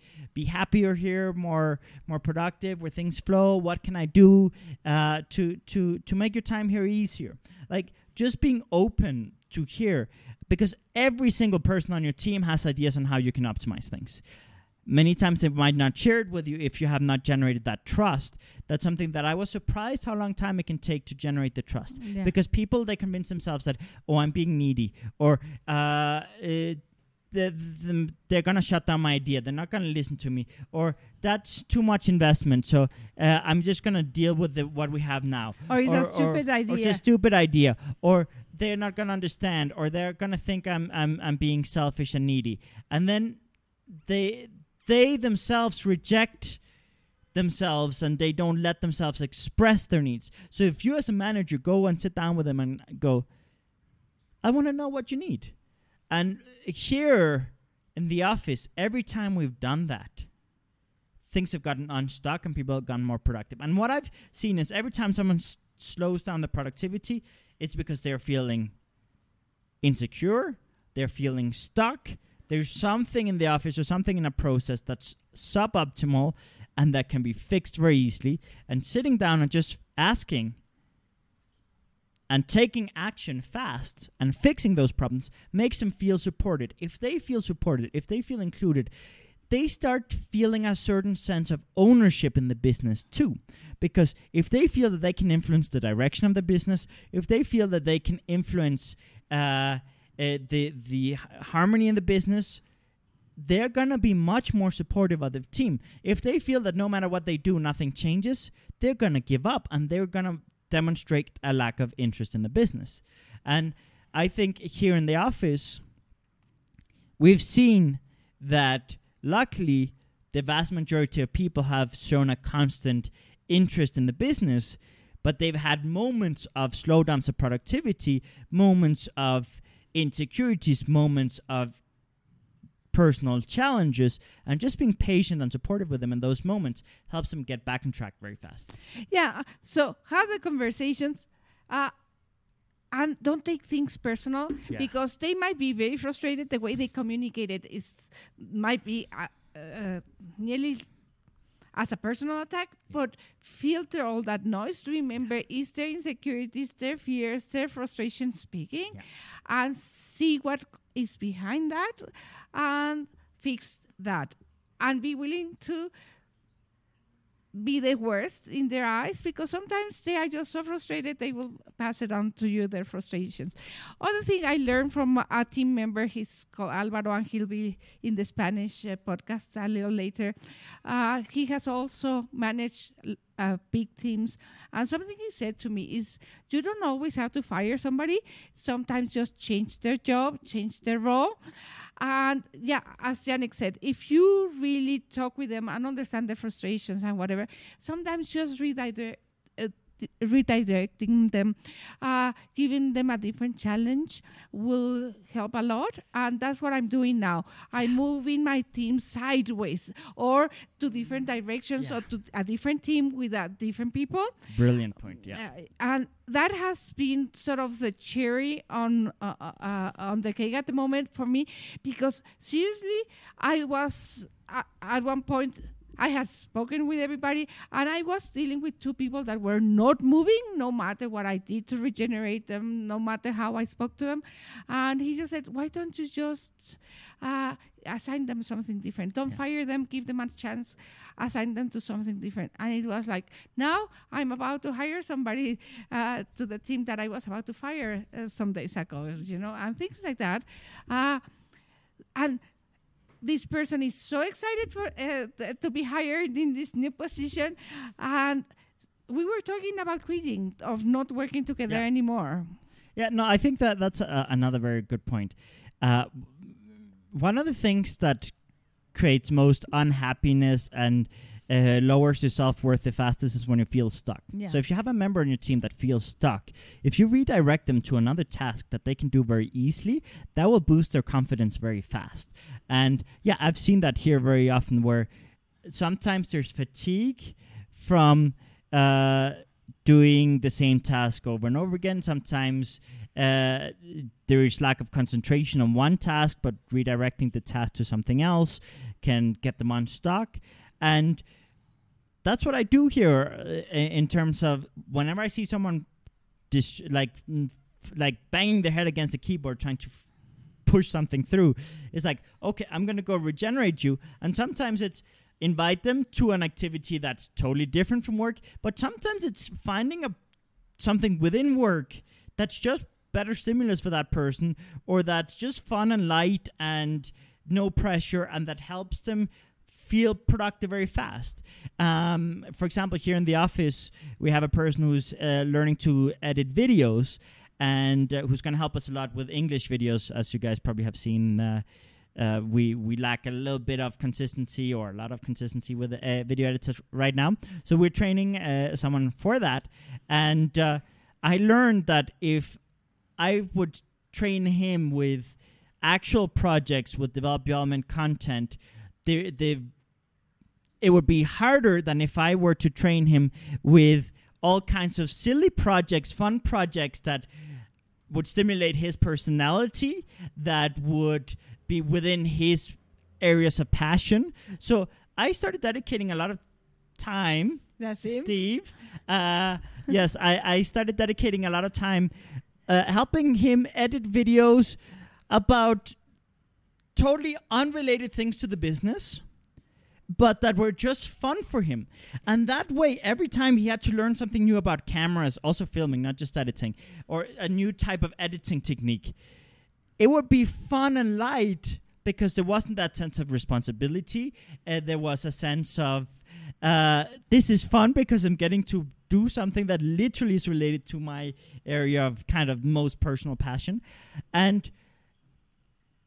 happier here, more productive, where things flow? What can I do to make your time here easier? Like, just being open to hear, because every single person on your team has ideas on how you can optimize things. Many times they might not share it with you if you have not generated that trust. That's something that I was surprised how long time it can take to generate the trust. Yeah. Because people, they convince themselves that, oh, I'm being needy, or they're going to shut down my idea. They're not going to listen to me, or that's too much investment. So I'm just going to deal with what we have now. Or it's a stupid idea. Or it's a stupid idea. Or they're not going to understand, or they're going to think I'm being selfish and needy. And then they themselves reject themselves, and they don't let themselves express their needs. So if you as a manager go and sit down with them and go, I want to know what you need. And here in the office, every time we've done that, things have gotten unstuck and people have gotten more productive. And what I've seen is every time someone slows down the productivity, it's because they're feeling insecure, they're feeling stuck. There's something in the office or something in a process that's suboptimal and that can be fixed very easily. And sitting down and just asking and taking action fast and fixing those problems makes them feel supported. If they feel supported, if they feel included, they start feeling a certain sense of ownership in the business too. Because if they feel that they can influence the direction of the business, if they feel that they can influence the harmony in the business, they're going to be much more supportive of the team. If they feel that no matter what they do, nothing changes, they're going to give up, and they're going to demonstrate a lack of interest in the business. And I think here in the office, we've seen that luckily the vast majority of people have shown a constant interest in the business, but they've had moments of slowdowns of productivity, moments of insecurities, moments of personal challenges, and just being patient and supportive with them in those moments helps them get back on track very fast. Yeah, so have the conversations and don't take things personal, because they might be very frustrated. The way they communicated might be nearly as a personal attack, but filter all that noise. Remember, is their insecurities, their fears, their frustration speaking, and see what is behind that, and fix that. And be willing to be the worst in their eyes, because sometimes they are just so frustrated they will pass it on to you, their frustrations. Other thing I learned from a team member, he's called Álvaro, and he'll be in the Spanish podcast a little later. He has also managed big teams, and something he said to me is, you don't always have to fire somebody. Sometimes just change their job, change their role. And yeah, as Yannick said, if you really talk with them and understand their frustrations and whatever, sometimes just redirect redirecting them, giving them a different challenge will help a lot. And that's what I'm doing now. I'm moving my team sideways or to different directions or to a different team with different people. Brilliant point, yeah. And that has been sort of the cherry on the cake at the moment for me, because seriously, I was at one point, I had spoken with everybody, and I was dealing with two people that were not moving, no matter what I did to regenerate them, no matter how I spoke to them. And he just said, why don't you just assign them something different? Don't fire them, give them a chance, assign them to something different. And it was like, now I'm about to hire somebody to the team that I was about to fire some days ago, you know, and things like that. And this person is so excited for to be hired in this new position. And we were talking about quitting, of not working together anymore. Yeah, no, I think that's another very good point. One of the things that creates most unhappiness and lowers your self-worth the fastest is when you feel stuck. Yeah. So if you have a member on your team that feels stuck, if you redirect them to another task that they can do very easily, that will boost their confidence very fast. And yeah, I've seen that here very often, where sometimes there's fatigue from doing the same task over and over again. Sometimes there is lack of concentration on one task, but redirecting the task to something else can get them unstuck. And that's what I do here in terms of whenever I see someone like banging their head against a keyboard trying to push something through, it's like, okay, I'm going to go regenerate you. And sometimes it's invite them to an activity that's totally different from work, but sometimes it's finding something within work that's just better stimulus for that person, or that's just fun and light and no pressure, and that helps them feel productive very fast. For example, here in the office, we have a person who's learning to edit videos, and who's going to help us a lot with English videos. As you guys probably have seen, we lack a little bit of consistency, or a lot of consistency with video editors right now. So we're training someone for that. And I learned that if I would train him with actual projects with development content, it would be harder than if I were to train him with all kinds of silly projects, fun projects that would stimulate his personality, that would be within his areas of passion. So I started dedicating a lot of time. That's him. Steve. Yes, I started dedicating a lot of time helping him edit videos about totally unrelated things to the business, but that were just fun for him. And that way, every time he had to learn something new about cameras, also filming, not just editing, or a new type of editing technique, it would be fun and light, because there wasn't that sense of responsibility. There was a sense of, this is fun because I'm getting to do something that literally is related to my area of kind of most personal passion. And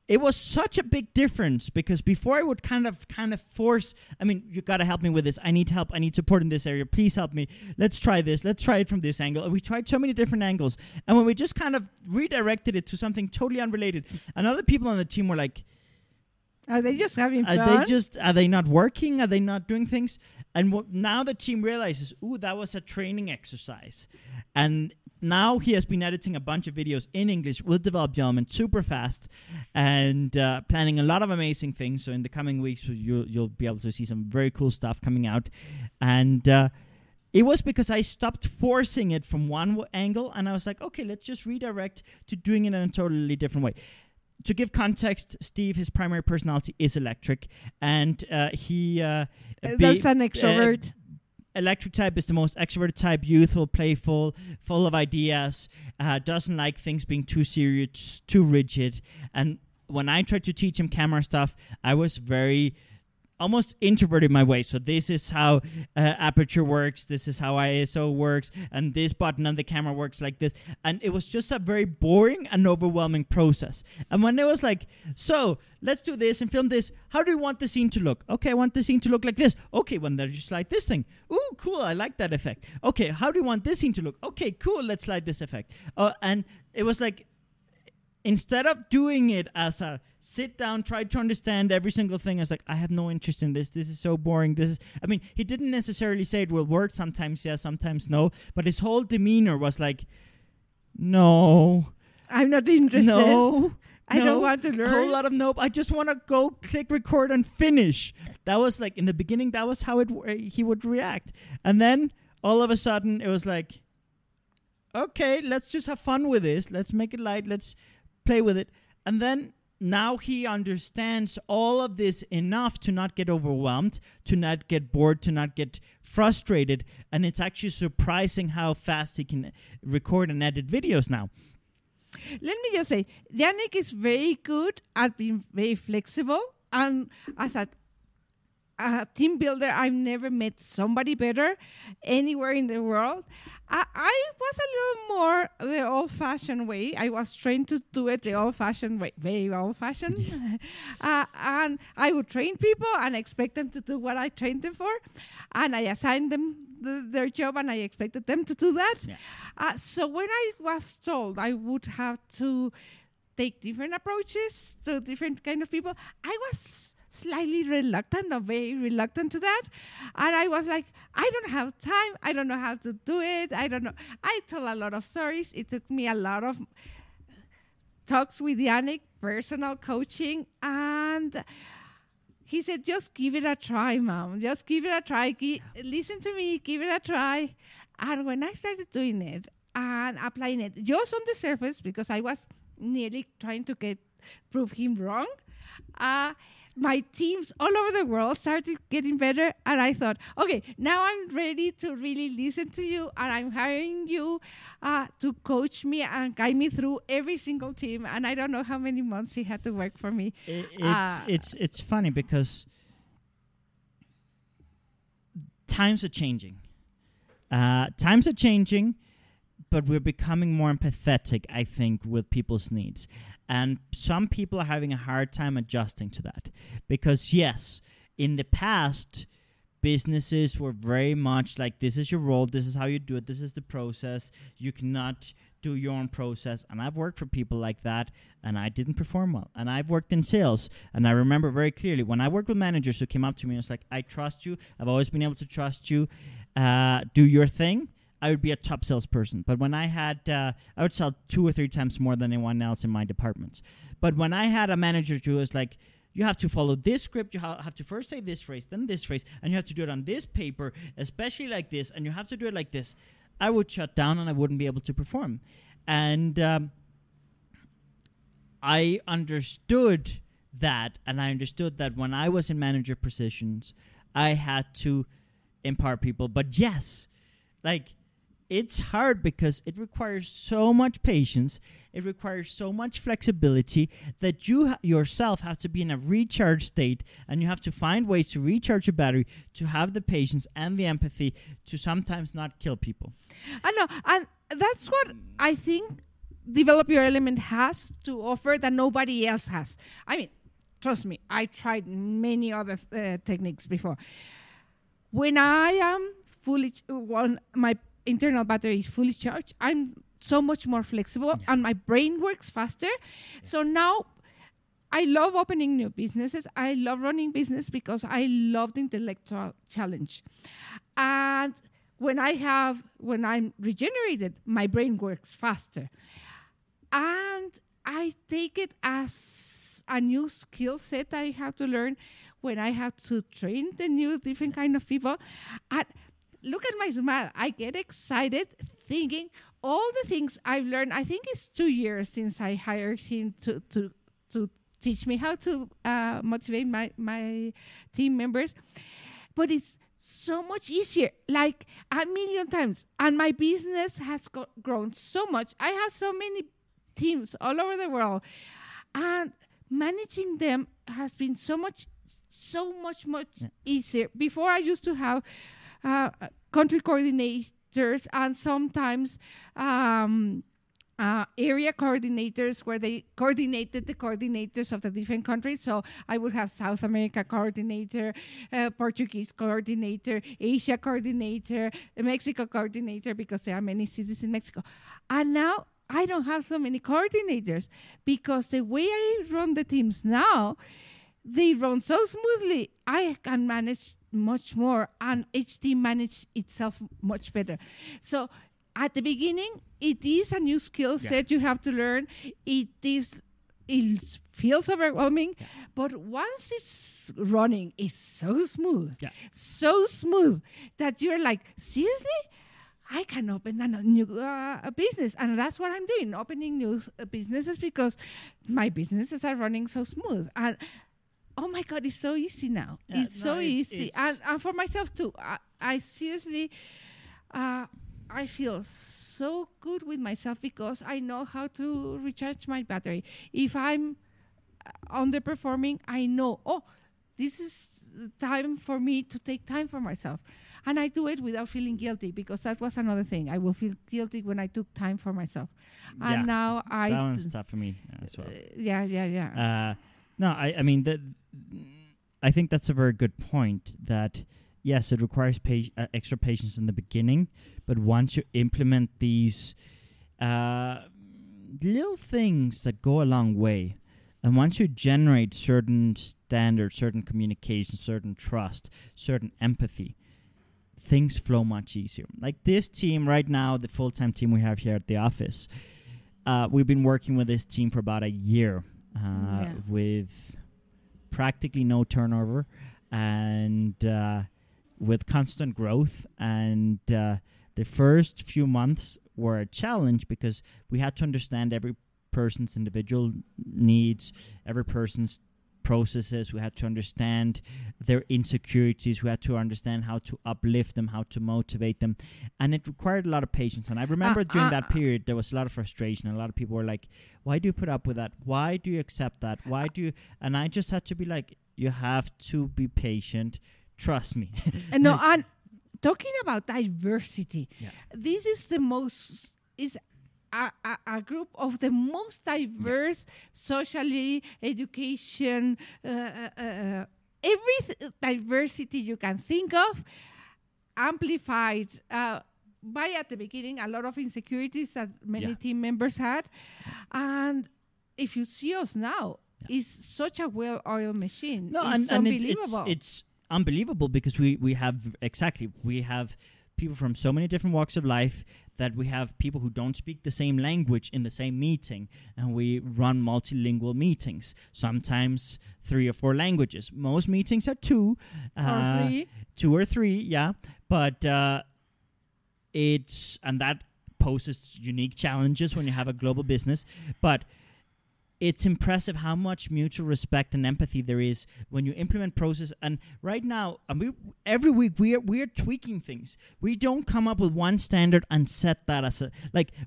it was such a big difference, because before I would kind of force, I mean, you got to help me with this. I need help. I need support in this area. Please help me. Let's try this. Let's try it from this angle. And we tried so many different angles. And when we just kind of redirected it to something totally unrelated, and other people on the team were like, are they just having fun? Are they not working? Are they not doing things? And now the team realizes, ooh, that was a training exercise. And now he has been editing a bunch of videos in English with Develop Your Element super fast, and planning a lot of amazing things. So in the coming weeks, you'll be able to see some very cool stuff coming out. And it was because I stopped forcing it from one angle, and I was like, okay, let's just redirect to doing it in a totally different way. To give context, Steve, his primary personality is electric, and he... that's an extrovert. Electric type is the most extroverted type, youthful, playful, full of ideas, doesn't like things being too serious, too rigid. And when I tried to teach him camera stuff, I was very almost introverted my way. So this is how aperture works. This is how ISO works. And this button on the camera works like this. And it was just a very boring and overwhelming process. And when it was like, so let's do this and film this. How do you want the scene to look? Okay, I want the scene to look like this. Okay, well, then just slide this thing. Ooh, cool. I like that effect. Okay, how do you want this scene to look? Okay, cool. Let's slide this effect. And it was like, instead of doing it as a sit down, try to understand every single thing, I was like, I have no interest in this. This is so boring. This is, I mean, he didn't necessarily say it will work. Sometimes yes, sometimes no. But his whole demeanor was like, no. I'm not interested. No. I don't want to learn. A whole lot of nope. I just want to go click record and finish. That was like, in the beginning, that was how he would react. And then all of a sudden it was like, okay, let's just have fun with this. Let's make it light. Let's play with it. And then now he understands all of this enough to not get overwhelmed, to not get bored, to not get frustrated. And it's actually surprising how fast he can record and edit videos now. Let me just say, Yannick is very good at being very flexible. And as a team builder, I've never met somebody better anywhere in the world. I was a little more the old-fashioned way. I was trained to do it the old-fashioned way, very old-fashioned. And I would train people and expect them to do what I trained them for. And I assigned them their job, and I expected them to do that. Yeah. So when I was told I would have to take different approaches to different kind of people, I was slightly reluctant or very reluctant to that. And I was like, I don't have time. I don't know how to do it. I don't know. I told a lot of stories. It took me a lot of talks with Yannick, personal coaching. And he said, just give it a try, Mom. Just give it a try. Listen to me. Give it a try. And when I started doing it and applying it, just on the surface, because I was nearly trying to prove him wrong, my teams all over the world started getting better, and I thought, okay, now I'm ready to really listen to you, and I'm hiring you to coach me and guide me through every single team. And I don't know how many months he had to work for me. It's funny because times are changing. But we're becoming more empathetic, I think, with people's needs. And some people are having a hard time adjusting to that. Because, yes, in the past, businesses were very much like, this is your role, this is how you do it, this is the process, you cannot do your own process. And I've worked for people like that, and I didn't perform well. And I've worked in sales, and I remember very clearly, when I worked with managers who came up to me and was like, I trust you, I've always been able to trust you, do your thing. I would be a top salesperson. But when I had, I would sell 2 or 3 times more than anyone else in my department. But when I had a manager who was like, you have to follow this script, you have to first say this phrase, then this phrase, and you have to do it on this paper, especially like this, and you have to do it like this, I would shut down and I wouldn't be able to perform. And I understood that, and I understood that when I was in manager positions, I had to empower people. But yes, like, it's hard because it requires so much patience. It requires so much flexibility that you yourself have to be in a recharge state, and you have to find ways to recharge your battery, to have the patience and the empathy to sometimes not kill people. I know, and that's what I think Develop Your Element has to offer that nobody else has. I mean, trust me, I tried many other techniques before. When I am fully my internal battery is fully charged, I'm so much more flexible, yeah, and my brain works faster. Yeah. So now I love opening new businesses. I love running business because I love the intellectual challenge. And when I'm regenerated, my brain works faster. And I take it as a new skill set I have to learn when I have to train the new different kind of people. And look at my smile. I get excited thinking all the things I've learned. I think it's 2 years since I hired him to teach me how to motivate my team members. But it's so much easier, like 1,000,000 times. And my business has grown so much. I have so many teams all over the world. And managing them has been so much so much easier. Before, I used to have country coordinators and sometimes area coordinators where they coordinated the coordinators of the different countries. So I would have South America coordinator, Portuguese coordinator, Asia coordinator, Mexico coordinator, because there are many cities in Mexico. And now I don't have so many coordinators because the way I run the teams now, they run so smoothly. I can manage much more and each team manages itself much better. So at the beginning, it is a new skill set you have to learn. It feels overwhelming, but once it's running, it's so smooth that you're like, seriously? I can open a new business. And that's what I'm doing, opening new businesses because my businesses are running so smooth. And oh my God, it's so easy now. It's so easy. And for myself too. I seriously... I feel so good with myself because I know how to recharge my battery. If I'm underperforming, I know, this is time for me to take time for myself. And I do it without feeling guilty because that was another thing. I will feel guilty when I took time for myself. And now I... That one's tough for me as well. I think that's a very good point that... Yes, it requires extra patience in the beginning, but once you implement these little things that go a long way, and once you generate certain standards, certain communication, certain trust, certain empathy, things flow much easier. Like this team right now, the full-time team we have here at the office, we've been working with this team for about a year with practically no turnover and... with constant growth, and the first few months were a challenge because we had to understand every person's individual needs, every person's processes. We had to understand their insecurities. We had to understand how to uplift them, how to motivate them. And it required a lot of patience. And I remember during that period, there was a lot of frustration. A lot of people were like, why do you put up with that? Why do you accept that? Why do you... And I just had to be like, you have to be patient. Trust me. No, and talking about diversity, this is the most a group of the most diverse socially, education, every diversity you can think of, amplified by at the beginning a lot of insecurities that many team members had, and if you see us now, it's such a well-oiled machine. No, it's unbelievable. It's unbelievable because we have people from so many different walks of life, that we have people who don't speak the same language in the same meeting, and we run multilingual meetings, sometimes 3 or 4 languages. Most meetings are 2 or 3, but it's, and that poses unique challenges when you have a global business, but it's impressive how much mutual respect and empathy there is when you implement process. And right now, every week we are tweaking things. We don't come up with one standard and set that as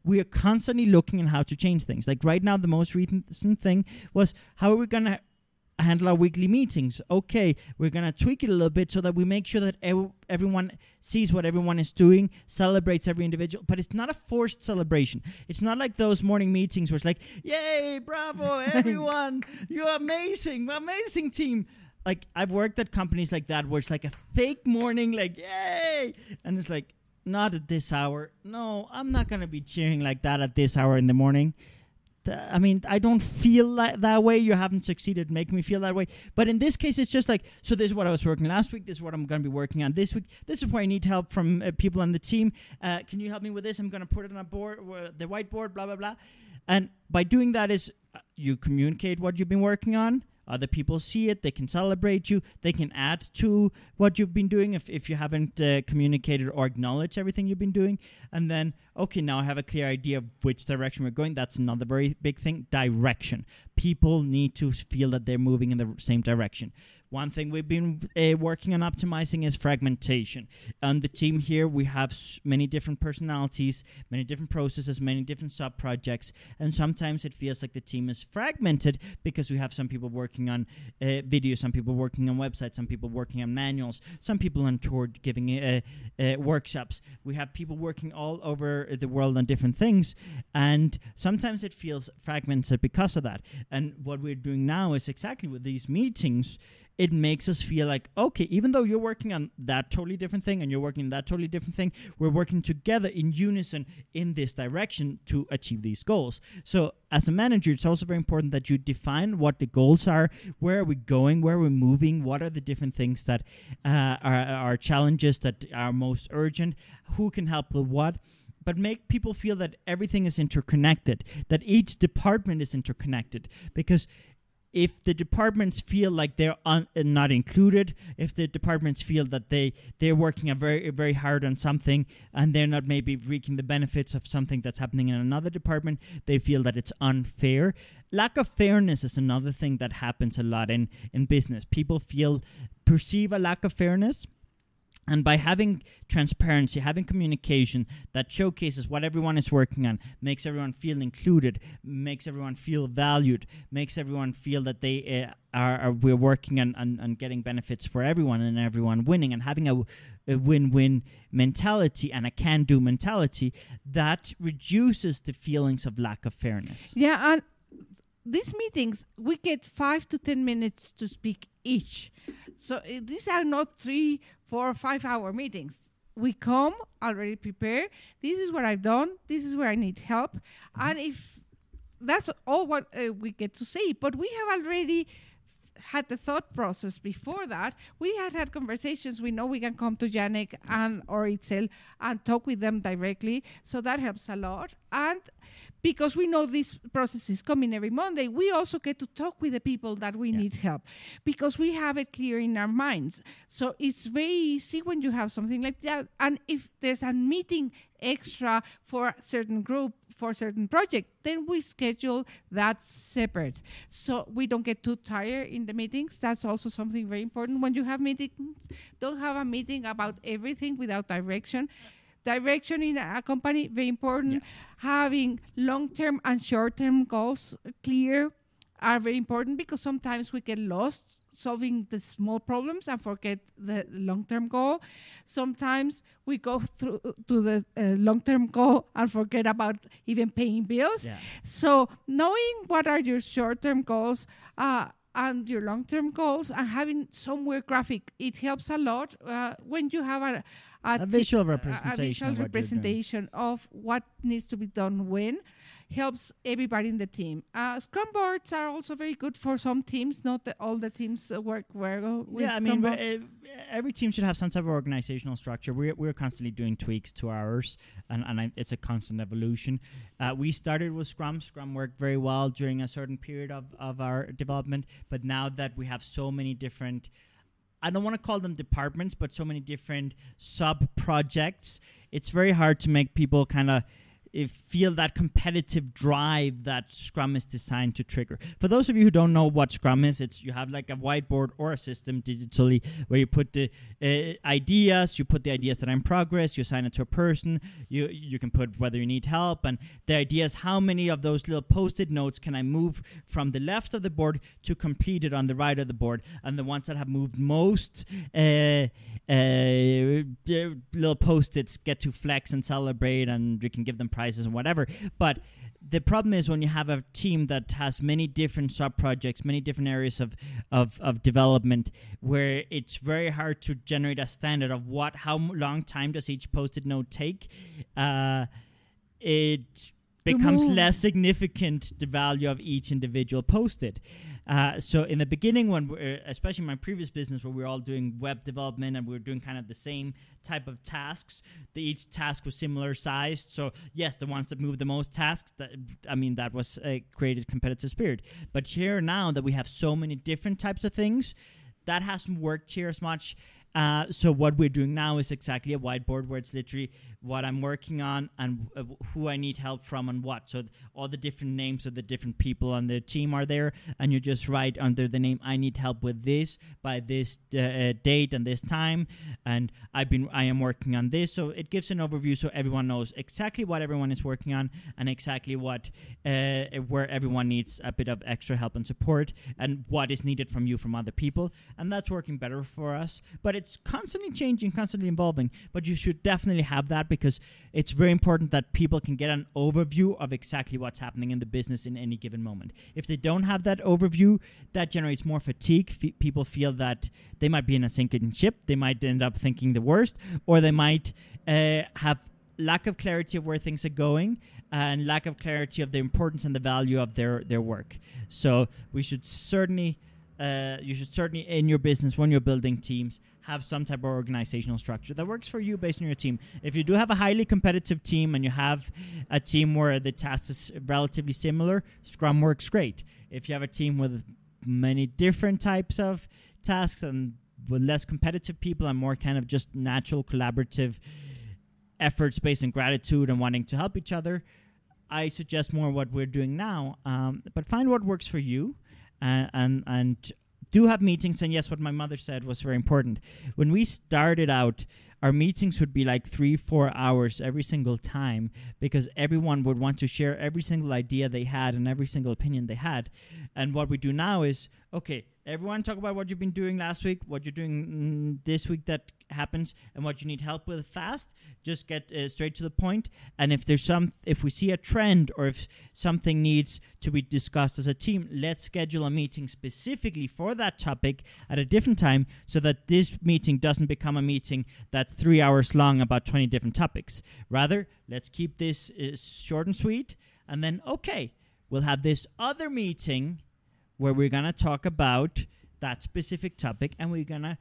we are constantly looking at how to change things. Like right now, the most recent thing was, how are we going to handle our weekly meetings? Okay, we're going to tweak it a little bit so that we make sure that everyone sees what everyone is doing, celebrates every individual, but it's not a forced celebration. It's not like those morning meetings where it's like, yay, bravo, everyone, you're amazing, amazing team. Like, I've worked at companies like that where it's like a fake morning, like, yay, and it's like, not at this hour. No, I'm not going to be cheering like that at this hour in the morning. I don't feel that way. You haven't succeeded making me feel that way. But in this case, it's just like, so this is what I was working last week. This is what I'm going to be working on this week. This is where I need help from people on the team. Can you help me with this? I'm going to put it on a board, the whiteboard, blah, blah, blah. And by doing that is you communicate what you've been working on. Other people see it. They can celebrate you. They can add to what you've been doing if you haven't communicated or acknowledged everything you've been doing. And then, okay, now I have a clear idea of which direction we're going. That's another very big thing, direction. People need to feel that they're moving in the same direction. One thing we've been working on optimizing is fragmentation. On the team here, we have many different personalities, many different processes, many different sub-projects, and sometimes it feels like the team is fragmented because we have some people working on video, some people working on websites, some people working on manuals, some people on tour giving workshops. We have people working all over the world on different things, and sometimes it feels fragmented because of that. And what we're doing now is exactly with these meetings, it makes us feel like, okay, even though you're working on that totally different thing and you're working on that totally different thing, we're working together in unison in this direction to achieve these goals. So as a manager, it's also very important that you define what the goals are, where are we going, where are we moving, what are the different things that are challenges that are most urgent, who can help with what. But make people feel that everything is interconnected, that each department is interconnected, because if the departments feel like they're not included, if the departments feel that they're working very, very hard on something and they're not maybe reaping the benefits of something that's happening in another department, they feel that it's unfair. Lack of fairness is another thing that happens a lot in business. People perceive a lack of fairness. And by having transparency, having communication that showcases what everyone is working on, makes everyone feel included, makes everyone feel valued, makes everyone feel that they we're working on getting benefits for everyone and everyone winning, and having a win-win mentality and a can-do mentality, that reduces the feelings of lack of fairness. Yeah, and these meetings, we get 5 to 10 minutes to speak each. So these are not 3, 4, 5 hour meetings. We come already prepared. This is what I've done. This is where I need help. Mm-hmm. And if that's all what we get to say, but we have already had the thought process before that. We had had conversations. We know we can come to Yannick and or Itzel and talk with them directly. So that helps a lot. And because we know this process is coming every Monday, we also get to talk with the people that we need help, because we have it clear in our minds. So it's very easy when you have something like that. And if there's a meeting extra for a certain group, for a certain project, then we schedule that separate, so we don't get too tired in the meetings. That's also something very important. When you have meetings, don't have a meeting about everything without direction. Direction in a company, very important. Yeah. Having long-term and short-term goals clear are very important, because sometimes we get lost solving the small problems and forget the long-term goal. Sometimes we go through to the long-term goal and forget about even paying bills. Yeah. So knowing what are your short-term goals and your long-term goals, and having somewhere graphic, it helps a lot when you have a visual representation, of what needs to be done when. Helps everybody in the team. Scrum boards are also very good for some teams. Not all the teams work well with Scrum boards. Every team should have some type of organizational structure. We're constantly doing tweaks to ours, and it's a constant evolution. We started with Scrum. Scrum worked very well during a certain period of our development, but now that we have so many different, I don't want to call them departments, but so many different sub-projects, it's very hard to make people kind of feel that competitive drive that Scrum is designed to trigger. For those of you who don't know what Scrum is, it's you have like a whiteboard or a system digitally where you put the ideas, you put the ideas that are in progress, you assign it to a person, you can put whether you need help, and the idea is how many of those little post-it notes can I move from the left of the board to complete it on the right of the board, and the ones that have moved most little post-its get to flex and celebrate, and you can give them prizes and whatever. But the problem is when you have a team that has many different sub-projects, many different areas of development, where it's very hard to generate a standard of how long time does each post-it note take. It becomes less significant, the value of each individual post-it. So in the beginning, especially in my previous business, where we were all doing web development and we were doing kind of the same type of tasks, each task was similar sized. So yes, the ones that moved the most tasks, that was a created competitive spirit. But here now that we have so many different types of things, that hasn't worked here as much. So what we're doing now is exactly a whiteboard where it's literally what I'm working on and who I need help from and what. So all the different names of the different people on the team are there, and you just write under the name, I need help with this by this date and this time, and I am working on this. So it gives an overview so everyone knows exactly what everyone is working on and exactly what where everyone needs a bit of extra help and support and what is needed from you from other people. And that's working better for us. But it's constantly changing, constantly evolving, but you should definitely have that because it's very important that people can get an overview of exactly what's happening in the business in any given moment. If they don't have that overview, that generates more fatigue. People feel that they might be in a sinking ship, they might end up thinking the worst, or they might have lack of clarity of where things are going and lack of clarity of the importance and the value of their work. So we should certainly... you should certainly, in your business, when you're building teams, have some type of organizational structure that works for you based on your team. If you do have a highly competitive team and you have a team where the task is relatively similar, Scrum works great. If you have a team with many different types of tasks and with less competitive people and more kind of just natural collaborative efforts based on gratitude and wanting to help each other, I suggest more what we're doing now. But find what works for you. And do have meetings. And yes, what my mother said was very important. When we started out, our meetings would be like 3-4 hours every single time because everyone would want to share every single idea they had and every single opinion they had. And what we do now is, okay, everyone talk about what you've been doing last week, what you're doing this week that happens, and what you need help with fast. Just get straight to the point. And if there's if we see a trend or if something needs to be discussed as a team, let's schedule a meeting specifically for that topic at a different time so that this meeting doesn't become a meeting that's 3 hours long about 20 different topics. Rather, let's keep this short and sweet. And then, okay, we'll have this other meeting where we're going to talk about that specific topic and we're going to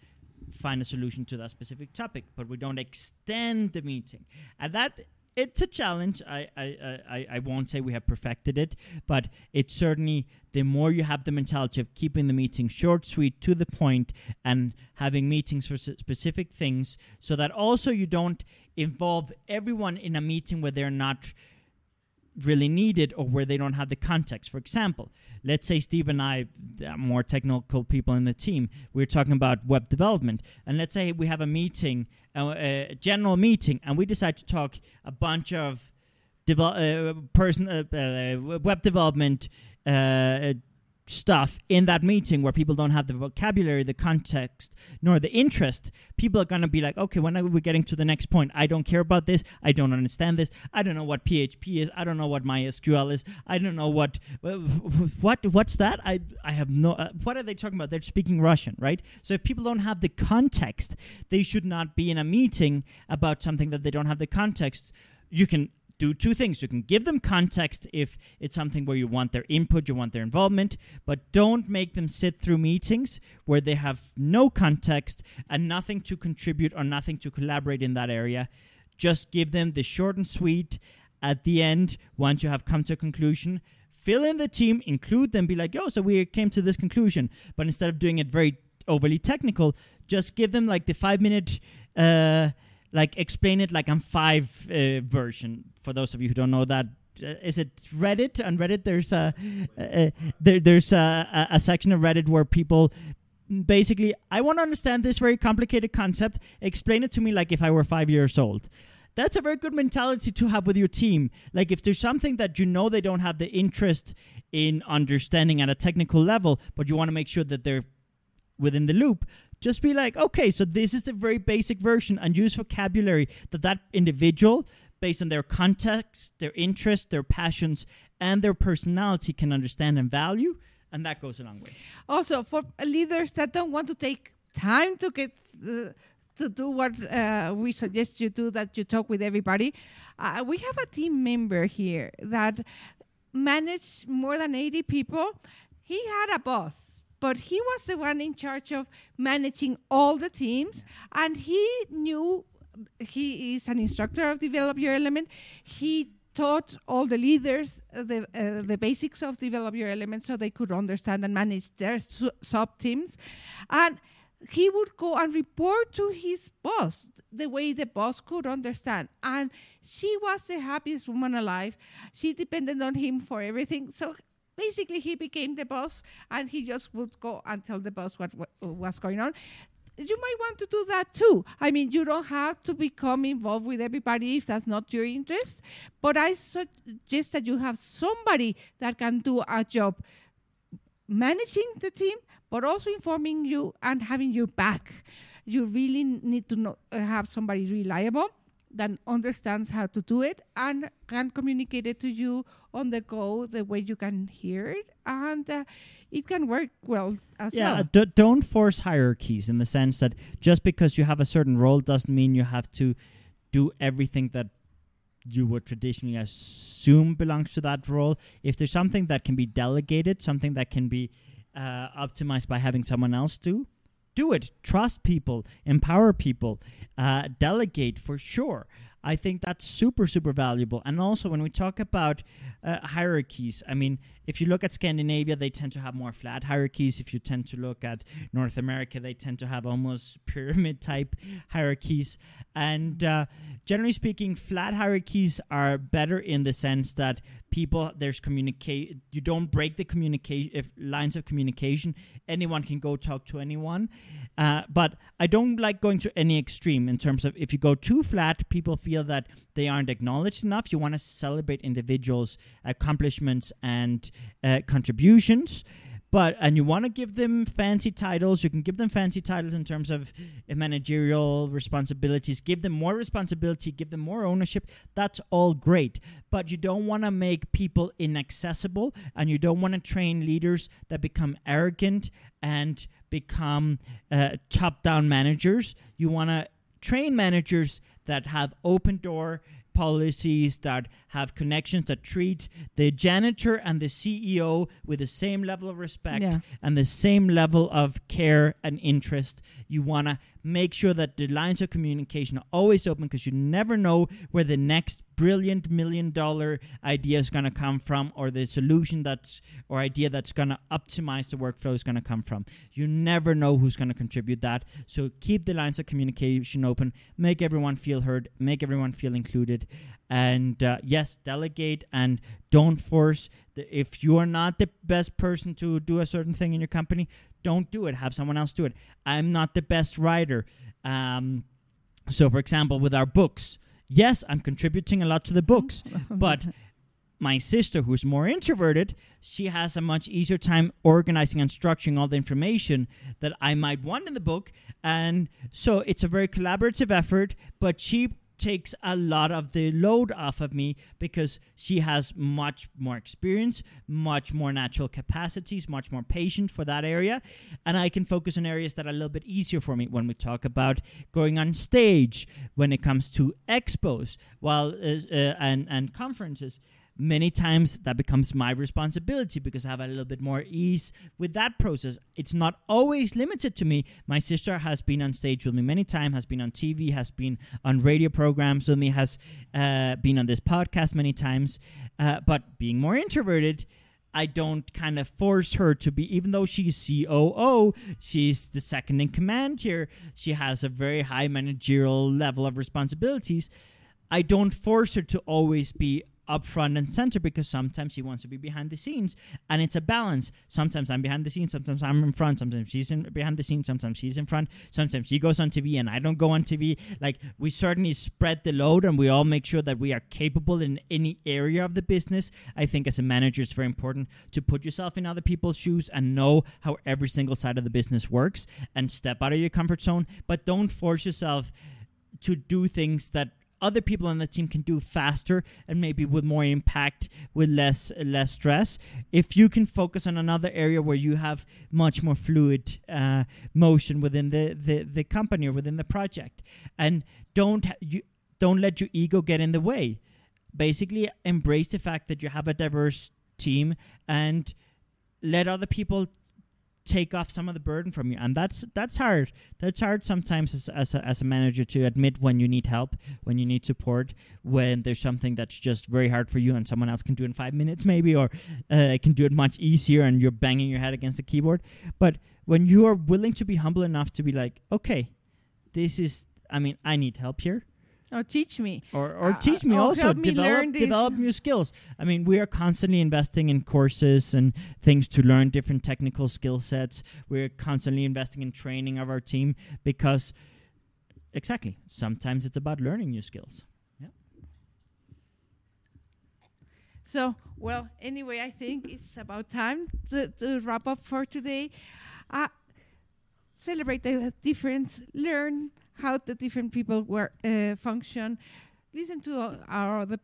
find a solution to that specific topic, but we don't extend the meeting. And that, it's a challenge. I won't say we have perfected it, but it's certainly, the more you have the mentality of keeping the meeting short, sweet, to the point, and having meetings for specific things, so that also you don't involve everyone in a meeting where they're not really needed or where they don't have the context. For example, let's say Steve and I, more technical people in the team, we're talking about web development, and let's say we have a meeting, a general meeting, and we decide to talk a bunch of web development stuff in that meeting where people don't have the vocabulary, the context, nor the interest. People are going to be like, okay, when are we getting to the next point? I don't care about this. I don't understand this. I don't know what PHP is. I don't know what MySQL is. I don't know what's that? I have no, what are they talking about? They're speaking Russian, right? So if people don't have the context, they should not be in a meeting about something that they don't have the context. You can do two things. You can give them context if it's something where you want their input, you want their involvement, but don't make them sit through meetings where they have no context and nothing to contribute or nothing to collaborate in that area. Just give them the short and sweet at the end. Once you have come to a conclusion, fill in the team, include them, be like, yo, so we came to this conclusion. But instead of doing it very overly technical, just give them like the 5-minute... explain it like I'm 5 version. For those of you who don't know that, is it Reddit? On Reddit, there's a section of Reddit where people basically, I want to understand this very complicated concept. Explain it to me like if I were 5 years old. That's a very good mentality to have with your team. Like if there's something that you know they don't have the interest in understanding at a technical level, but you want to make sure that they're within the loop, just be like, okay, so this is the very basic version, and use vocabulary that individual, based on their context, their interests, their passions, and their personality, can understand and value, and that goes a long way. Also, for leaders that don't want to take time to get to do what we suggest you do, that you talk with everybody, we have a team member here that managed more than 80 people. He had a boss, but he was the one in charge of managing all the teams. Yeah. And he knew, he is an instructor of Develop Your Element. He taught all the leaders the basics of Develop Your Element so they could understand and manage their sub-teams. And he would go and report to his boss the way the boss could understand. And she was the happiest woman alive. She depended on him for everything. So basically he became the boss, and he just would go and tell the boss what was going on. You might want to do that too. I mean, you don't have to become involved with everybody if that's not your interest. But I suggest that you have somebody that can do a job managing the team, but also informing you and having your back. You really need to have somebody reliable that understands how to do it and can communicate it to you on the go the way you can hear it. And it can work well as well. Yeah, don't force hierarchies, in the sense that just because you have a certain role doesn't mean you have to do everything that you would traditionally assume belongs to that role. If there's something that can be delegated, something that can be optimized by having someone else do it. Trust people, empower people, delegate for sure. I think that's super, super valuable. And also when we talk about hierarchies, I mean, if you look at Scandinavia, they tend to have more flat hierarchies. If you tend to look at North America, they tend to have almost pyramid type hierarchies. And generally speaking, flat hierarchies are better in the sense that you don't break the lines of communication. Anyone can go talk to anyone. But I don't like going to any extreme in terms of if you go too flat, people feel that they aren't acknowledged enough. You want to celebrate individuals' accomplishments and contributions. And you want to give them fancy titles. You can give them fancy titles in terms of managerial responsibilities. Give them more responsibility. Give them more ownership. That's all great. But you don't want to make people inaccessible, and you don't want to train leaders that become arrogant and become top-down managers. You want to train managers that have open-door policies, that have connections, that treat the janitor and the CEO with the same level of respect and the same level of care and interest. You want to make sure that the lines of communication are always open, because you never know where the next brilliant $1 million idea is going to come from, or the solution or idea that's going to optimize the workflow is going to come from. You never know who's going to contribute that. So keep the lines of communication open, make everyone feel heard, make everyone feel included. And yes, delegate and don't force. If you are not the best person to do a certain thing in your company, don't do it. Have someone else do it. I'm not the best writer. So, for example, with our books, yes, I'm contributing a lot to the books, but my sister, who's more introverted, she has a much easier time organizing and structuring all the information that I might want in the book. And so it's a very collaborative effort, but she takes a lot of the load off of me because she has much more experience, much more natural capacities, much more patience for that area. And I can focus on areas that are a little bit easier for me, when we talk about going on stage, when it comes to expos and conferences. Many times that becomes my responsibility because I have a little bit more ease with that process. It's not always limited to me. My sister has been on stage with me many times, has been on TV, has been on radio programs with me, has been on this podcast many times. But being more introverted, I don't kind of force her to be, even though she's COO, she's the second in command here. She has a very high managerial level of responsibilities. I don't force her to always be up front and center, because sometimes she wants to be behind the scenes, and it's a balance. Sometimes I'm behind the scenes, sometimes I'm in front, sometimes she's behind the scenes, sometimes she's in front, sometimes she goes on TV and I don't go on TV. Like, we certainly spread the load, and we all make sure that we are capable in any area of the business. I think as a manager, it's very important to put yourself in other people's shoes and know how every single side of the business works, and step out of your comfort zone, but don't force yourself to do things that other people on the team can do faster and maybe with more impact, with less stress. If you can focus on another area where you have much more fluid motion within the company or within the project, and don't let your ego get in the way. Basically, embrace the fact that you have a diverse team and let other people take off some of the burden from you, and that's hard. That's hard sometimes as a manager to admit when you need help, when you need support, when there's something that's just very hard for you and someone else can do in 5 minutes maybe, or can do it much easier and you're banging your head against the keyboard. But when you are willing to be humble enough to be like, okay, this is, I mean, I need help here. Or teach me. Or teach me also. Help me develop new skills. I mean, we are constantly investing in courses and things to learn different technical skill sets. We're constantly investing in training of our team because, exactly, sometimes it's about learning new skills. Yeah. So, well, anyway, I think it's about time to wrap up for today. Celebrate the difference, learn how the different people work, function. Listen to our other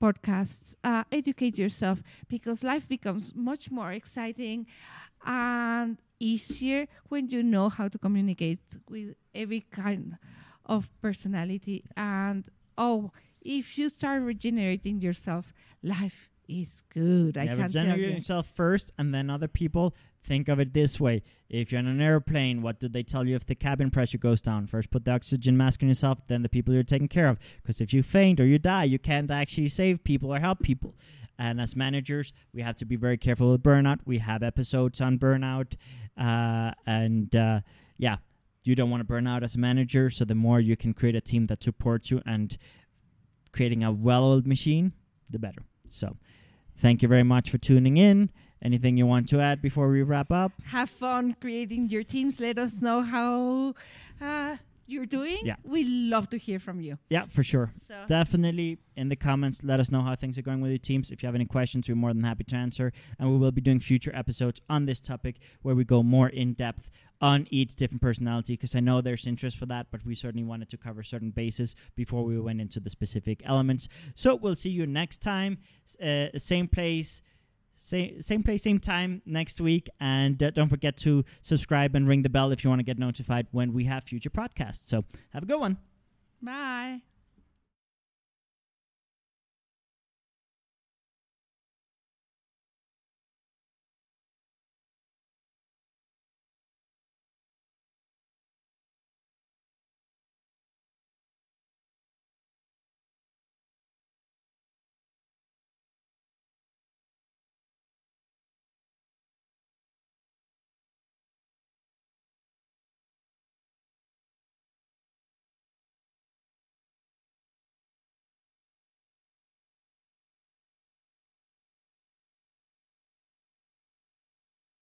podcasts. Educate yourself, because life becomes much more exciting and easier when you know how to communicate with every kind of personality. And, if you start regenerating yourself, life is good. Yeah, I can't tell you. Regenerate yourself first and then other people. Think of it this way. If you're on an airplane, what do they tell you if the cabin pressure goes down? First put the oxygen mask on yourself, then the people you're taking care of. Because if you faint or you die, you can't actually save people or help people. And as managers, we have to be very careful with burnout. We have episodes on burnout. You don't want to burn out as a manager. So the more you can create a team that supports you and creating a well-oiled machine, the better. So thank you very much for tuning in. Anything you want to add before we wrap up? Have fun creating your teams. Let us know how you're doing. Yeah. We love to hear from you. Yeah, for sure. So definitely in the comments, let us know how things are going with your teams. If you have any questions, we're more than happy to answer. And we will be doing future episodes on this topic where we go more in depth on each different personality, because I know there's interest for that, but we certainly wanted to cover certain bases before we went into the specific elements. So we'll see you next time. Same place, same time next week. And don't forget to subscribe and ring the bell if you want to get notified when we have future podcasts. So have a good one. Bye.